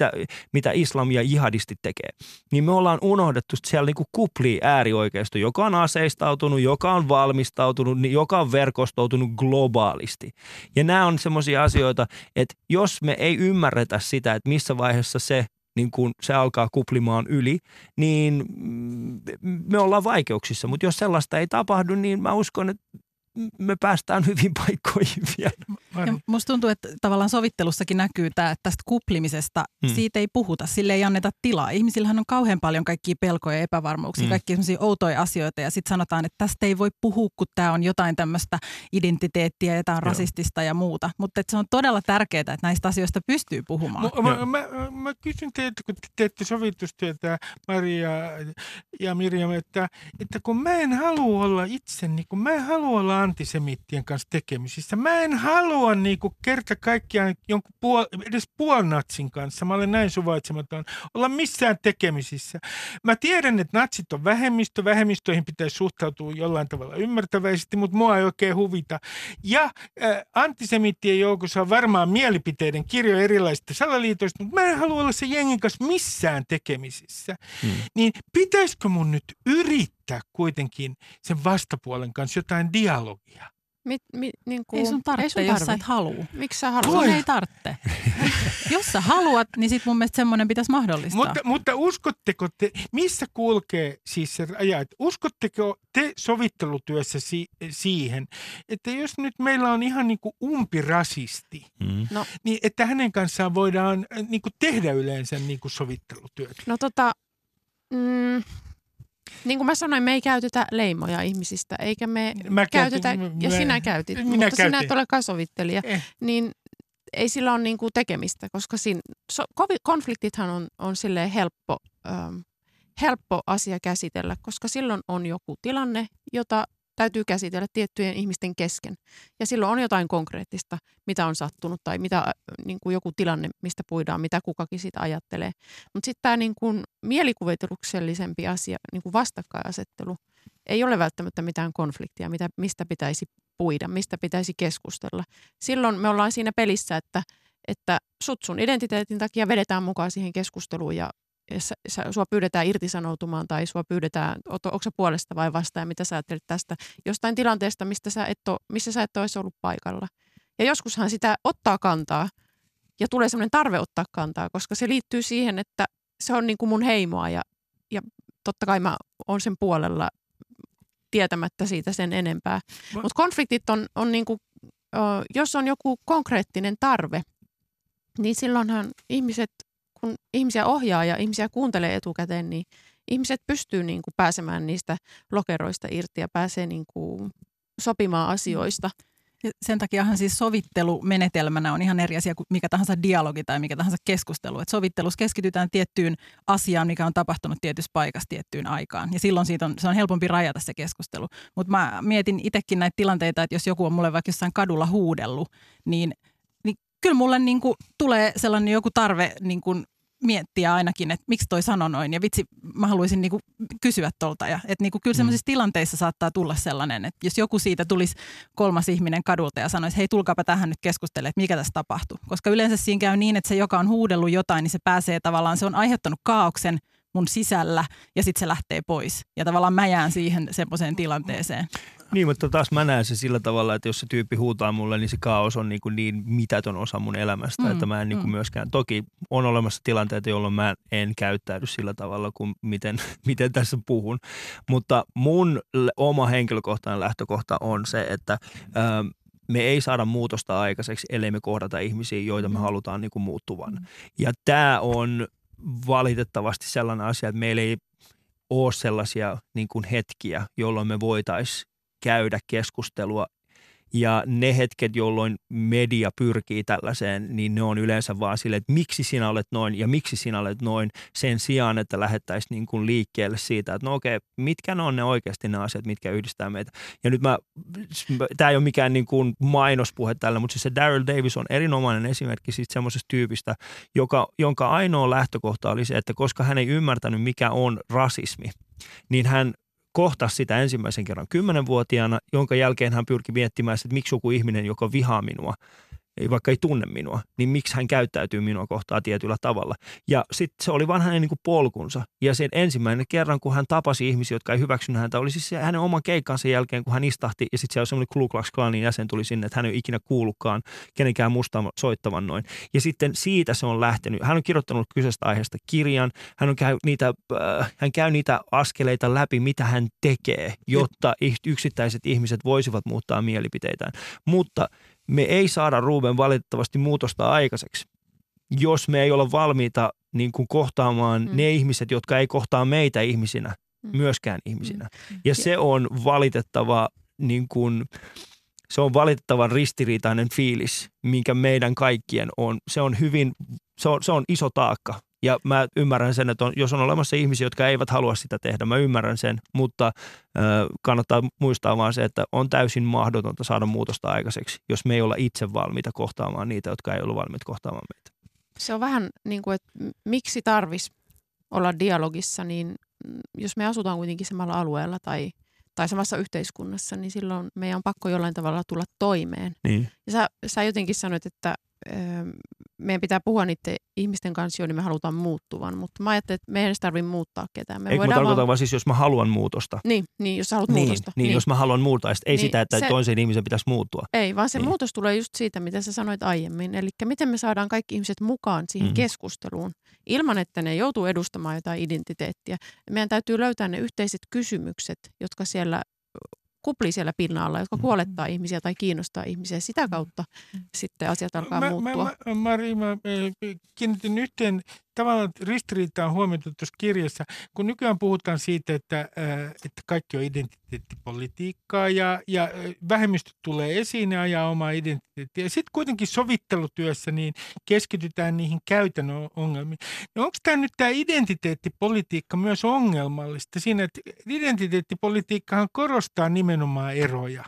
mitä islam ja jihadistit tekee. Niin me ollaan unohdettu siellä niin kuin kuplii äärioikeisto, joka on aseistautunut, joka on valmistautunut, joka on verkostoutunut globaalisti. Ja nämä on semmoisia asioita, että jos me ei ymmärretä sitä, että missä vaiheessa se niin kun se alkaa kuplimaan yli, niin me ollaan vaikeuksissa. Mutta jos sellaista ei tapahdu, niin mä uskon, että me päästään hyvin paikkoihin vielä. Ja musta tuntuu, että tavallaan sovittelussakin näkyy tästä kuplimisesta. Siitä ei puhuta, sille ei anneta tilaa. Ihmisillähän on kauhean paljon kaikkia pelkoja ja epävarmuuksia, kaikkia sellaisia outoja asioita. Ja sitten sanotaan, että tästä ei voi puhua, kun tämä on jotain tämmöistä identiteettiä ja tämä on rasistista ja muuta. Mutta se on todella tärkeää, että näistä asioista pystyy puhumaan. Mä kysyn teiltä, kun te teette sovitustyötä, Mari ja Mirjam, että kun mä en halua olla itseni, kun mä en halua olla antisemiittien kanssa tekemisissä. Mä en halua niinku kerta kaikkiaan jonkun edes puolnatsin kanssa, mä olen näin suvaitsematon, olla missään tekemisissä. Mä tiedän, että natsit on vähemmistö, vähemmistöihin pitäisi suhtautua jollain tavalla ymmärtäväisesti, mutta mua ei oikein huvita. Ja antisemiittien joukossa on varmaan mielipiteiden kirjo erilaisista salaliitoista, mutta mä en halua olla se jengin kanssa missään tekemisissä. Niin pitäisikö mun nyt yrittää kuitenkin sen vastapuolen kanssa jotain dialogia? Niin ei sun tarvitse, jos sä et halua. Miksi sä haluat? Ei tarvitse. Jos jos sä haluat, niin sit mun mielestä semmoinen pitäisi mahdollistaa. Mutta uskotteko te, missä kulkee siis se raja, että uskotteko te sovittelutyössä siihen, että jos nyt meillä on ihan niin kuin umpirasisti, niin että hänen kanssaan voidaan niin kuin tehdä yleensä niin kuin sovittelutyötä? No niin kuin mä sanoin, me ei käytetä leimoja ihmisistä, eikä me käytetä, ja sinä käytit, mutta sinä et olekaan sovittelija, niin ei sillä ole niin kuin tekemistä, koska konfliktithan on silleen helppo asia käsitellä, koska silloin on joku tilanne, jota täytyy käsitellä tiettyjen ihmisten kesken, ja silloin on jotain konkreettista, mitä on sattunut, tai mitä, niin kuin joku tilanne, mistä puidaan, mitä kukakin siitä ajattelee. Mutta sitten tämä niin kuin mielikuvituksellisempi asia, niin kuin vastakkainasettelu, ei ole välttämättä mitään konfliktia, mistä pitäisi puida, mistä pitäisi keskustella. Silloin me ollaan siinä pelissä, että sun identiteetin takia vedetään mukaan siihen keskusteluun, ja sua pyydetään irtisanoutumaan tai sua pyydetään, onko sä puolesta vai vastaan ja mitä sä ajattelet tästä jostain tilanteesta, missä sä et olisi ollut paikalla. Ja joskushan sitä ottaa kantaa ja tulee sellainen tarve ottaa kantaa, koska se liittyy siihen, että se on niin kuin mun heimoa ja totta kai mä oon sen puolella tietämättä siitä sen enempää. Mutta konfliktit on niin kuin, jos on joku konkreettinen tarve, niin silloinhan kun ihmisiä ohjaa ja ihmisiä kuuntelee etukäteen, niin ihmiset pystyy niin kuin pääsemään niistä lokeroista irti ja pääsee niin kuin sopimaan asioista. Ja sen takiahan siis sovittelumenetelmänä on ihan eri asia kuin mikä tahansa dialogi tai mikä tahansa keskustelu. Et sovittelussa keskitytään tiettyyn asiaan, mikä on tapahtunut tietyssä paikassa tiettyyn aikaan. Ja silloin se on helpompi rajata se keskustelu. Mutta mä mietin itsekin näitä tilanteita, että jos joku on mulle vaikka jossain kadulla huudellut, niin kyllä mulle niin kuin tulee sellainen joku tarve niin kuin miettiä ainakin, että miksi toi sanoi noin ja vitsi, mä haluaisin niinku kysyä tolta. Ja, että niinku kyllä sellaisissa tilanteissa saattaa tulla sellainen, että jos joku siitä tulisi kolmas ihminen kadulta ja sanoisi, hei tulkaapa tähän nyt keskustelemaan, että mikä tässä tapahtuu. Koska yleensä siinä käy niin, että se joka on huudellut jotain, niin se pääsee tavallaan, se on aiheuttanut kaaoksen mun sisällä ja sitten se lähtee pois. Ja tavallaan mä jään siihen semmoiseen tilanteeseen. Niin, mutta taas mä näen se sillä tavalla, että jos se tyyppi huutaa mulle, niin se kaos on niin mitätön osa mun elämästä, että mä en niin kuin myöskään, toki on olemassa tilanteita, jolloin mä en käyttäydy sillä tavalla kuin miten tässä puhun, mutta mun oma henkilökohtainen lähtökohta on se, että me ei saada muutosta aikaiseksi, ellei me kohdata ihmisiä, joita me halutaan niin kuin muuttuvan. Ja tää on valitettavasti sellainen asia, että meillä ei ole sellaisia niin kuin hetkiä, jolloin me voitaisiin käydä keskustelua, ja ne hetket, jolloin media pyrkii tällaiseen, niin ne on yleensä vaan silleen, että miksi sinä olet noin ja miksi sinä olet noin, sen sijaan, että lähettäisiin niin kuin liikkeelle siitä, että no okei, mitkä ne on ne oikeasti ne asiat, mitkä yhdistää meitä. Ja nyt tämä ei ole mikään niin kuin mainospuhe tällä, mutta siis se Daryl Davis on erinomainen esimerkki siitä semmoisesta tyypistä, jonka ainoa lähtökohta oli se, että koska hän ei ymmärtänyt, mikä on rasismi, niin hän kohtasi sitä ensimmäisen kerran 10-vuotiaana, jonka jälkeen hän pyrki miettimään, että miksi joku ihminen, joka vihaa minua, vaikka ei tunne minua, niin miksi hän käyttäytyy minua kohtaan tietyllä tavalla. Ja sitten se oli vaan hänen niin kuin polkunsa. Ja sen ensimmäinen kerran, kun hän tapasi ihmisiä, jotka ei hyväksynyt häntä, oli siis hänen oman keikkansa jälkeen, kun hän istahti. Ja sitten se oli semmoinen Ku Klux Klanin jäsen tuli sinne, että hän ei ole ikinä kuullutkaan kenenkään mustan soittavan noin. Ja sitten siitä se on lähtenyt. Hän on kirjoittanut kyseistä aiheesta kirjan. Hän käy niitä askeleita läpi, mitä hän tekee, jotta yksittäiset ihmiset voisivat muuttaa mielipiteitään. Mutta me ei saada, Ruben, valitettavasti muutosta aikaiseksi, jos me ei olla valmiita niin kuin kohtaamaan ne ihmiset, jotka ei kohtaa meitä ihmisinä, myöskään ihmisinä. Ja se on valitettava, niin kuin, se on valitettavan ristiriitainen fiilis, minkä meidän kaikkien on. Se on iso taakka. Ja mä ymmärrän sen, että jos on olemassa ihmisiä, jotka eivät halua sitä tehdä, mä ymmärrän sen, mutta kannattaa muistaa vaan se, että on täysin mahdotonta saada muutosta aikaiseksi, jos me ei olla itse valmiita kohtaamaan niitä, jotka ei ole valmiita kohtaamaan meitä. Se on vähän niin kuin, että miksi tarvitsisi olla dialogissa, niin jos me asutaan kuitenkin samalla alueella tai samassa yhteiskunnassa, niin silloin meidän on pakko jollain tavalla tulla toimeen. Niin. Ja sä jotenkin sanoit, että meidän pitää puhua niiden ihmisten kanssa, joiden me halutaan muuttuvan, mutta mä ajattelen, että me ei edes tarvitse muuttaa ketään. Me voidaan tarkoitan vaan siis, jos mä haluan muutosta. Niin jos sä haluat muutosta. Niin, jos mä haluan muuttaa, ei niin, sitä, että se, toisen ihmisen pitäisi muuttua. Ei, vaan se niin. Muutos tulee just siitä, mitä sä sanoit aiemmin. Eli miten me saadaan kaikki ihmiset mukaan siihen keskusteluun, ilman että ne joutuu edustamaan jotain identiteettiä. Meidän täytyy löytää ne yhteiset kysymykset, jotka siellä kuplii siellä pinnalla, jotka huolettaa ihmisiä tai kiinnostaa ihmisiä. Sitä kautta sitten asiat alkaa muuttua. Mari, mä kiinnitin yhteen tavallaan ristiriitaan huomiota tuossa kirjassa. Kun nykyään puhutaan siitä, että kaikki on identiteettipolitiikkaa ja vähemmistöt tulee esiin ja ajaa omaa identiteettiä. Sitten kuitenkin sovittelutyössä niin keskitytään niihin käytännön ongelmiin. No onko tämä nyt tämä identiteettipolitiikka myös ongelmallista siinä, että identiteettipolitiikkahan korostaa nimenomaan eroja?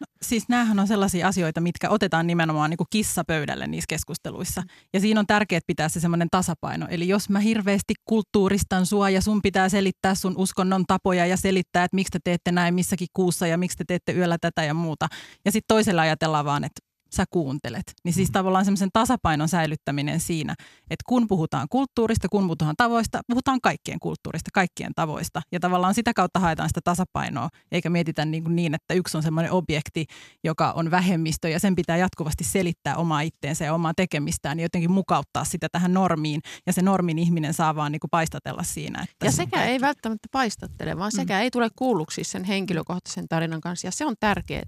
No, siis näähän on sellaisia asioita, mitkä otetaan nimenomaan niin kuin kissapöydälle niissä keskusteluissa. Ja siinä on tärkeää pitää se semmoinen tasapaino. Eli jos mä hirveästi kulttuuristan sua ja sun pitää selittää sun uskonnon tapoja ja selittää, että miksi te teette näin missäkin kuussa ja miksi te teette yöllä tätä ja muuta. Ja sitten toisella ajatellaan vaan, että sä kuuntelet. Niin siis tavallaan semmoisen tasapainon säilyttäminen siinä, että kun puhutaan kulttuurista, kun puhutaan tavoista, puhutaan kaikkien kulttuurista, kaikkien tavoista. Ja tavallaan sitä kautta haetaan sitä tasapainoa, eikä mietitä niin, että yksi on semmoinen objekti, joka on vähemmistö ja sen pitää jatkuvasti selittää omaa itteensä ja omaa tekemistään ja jotenkin mukauttaa sitä tähän normiin. Ja se normin ihminen saa vaan niin kuin paistatella siinä. Että ja sekä ei välttämättä paistattele, vaan sekä ei tule kuulluksi sen henkilökohtaisen tarinan kanssa. Ja se on tärkeää,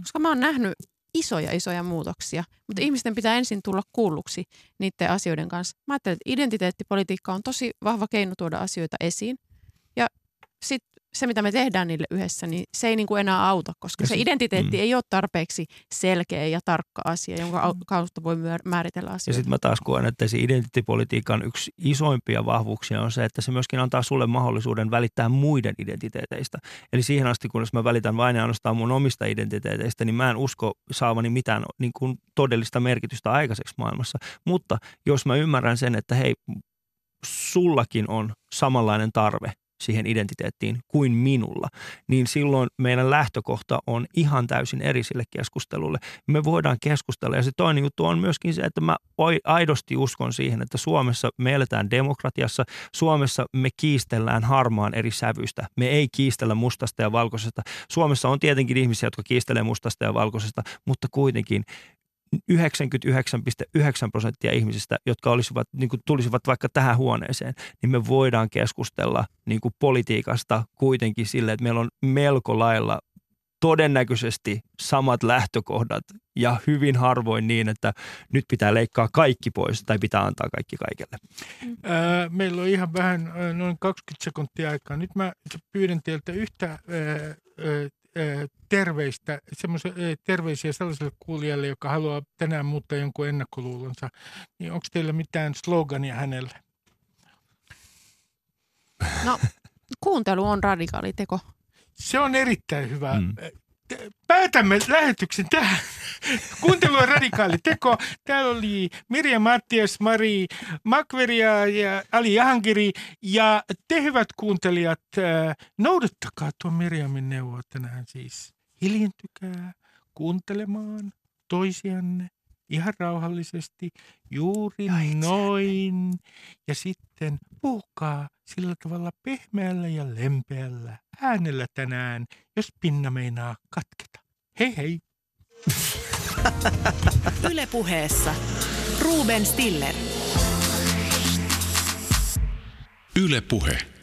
koska mä oon nähnyt isoja muutoksia, mutta ihmisten pitää ensin tulla kuulluksi niiden asioiden kanssa. Mä ajattelen, että identiteettipolitiikka on tosi vahva keino tuoda asioita esiin. Ja sitten se, mitä me tehdään niille yhdessä, niin se ei niinku enää auta, koska se identiteetti ei ole tarpeeksi selkeä ja tarkka asia, jonka kautta voi määritellä asioita. Ja sitten mä taas koen, että se identiteettipolitiikan yksi isoimpia vahvuuksia on se, että se myöskin antaa sulle mahdollisuuden välittää muiden identiteeteistä. Eli siihen asti, kun jos mä välitän vain ja ainoastaan mun omista identiteeteistä, niin mä en usko saavani mitään niin kuin todellista merkitystä aikaiseksi maailmassa. Mutta jos mä ymmärrän sen, että hei, sullakin on samanlainen tarve siihen identiteettiin kuin minulla, niin silloin meidän lähtökohta on ihan täysin eri sille keskustelulle. Me voidaan keskustella ja se toinen juttu on myöskin se, että mä aidosti uskon siihen, että Suomessa me eletään demokratiassa, Suomessa me kiistellään harmaan eri sävyistä. Me ei kiistellä mustasta ja valkoisesta. Suomessa on tietenkin ihmisiä, jotka kiistelee mustasta ja valkoisesta, mutta kuitenkin 99.9% ihmisistä, jotka tulisivat vaikka tähän huoneeseen, niin me voidaan keskustella niin kuin politiikasta kuitenkin sille, että meillä on melko lailla todennäköisesti samat lähtökohdat ja hyvin harvoin niin, että nyt pitää leikkaa kaikki pois tai pitää antaa kaikki kaikelle. Meillä on ihan vähän noin 20 sekuntia aikaa. Nyt mä pyydän teiltä yhtä terveisiä sellaiselle kuulijalle, joka haluaa tänään muuttaa jonkun ennakkoluulonsa, niin onko teillä mitään slogania hänelle? No, kuuntelu on radikaali teko. Se on erittäin hyvä. Päätämme lähetyksen tähän. Kuuntelu on radikaali teko. Täällä oli Mirjam Attias, Mari Makveri ja Ali Jahangiri. Ja te hyvät kuuntelijat, noudattakaa tuon Mirjamin neuvoa tänään siis. Hiljentykää kuuntelemaan toisianne ihan rauhallisesti juuri noin. Ja sitten puhukaa sillä tavalla pehmeällä ja lempeällä äänellä tänään, jos pinna meinaa katketa. Hei hei! Yle puheessa Ruben Stiller. Yle puhe.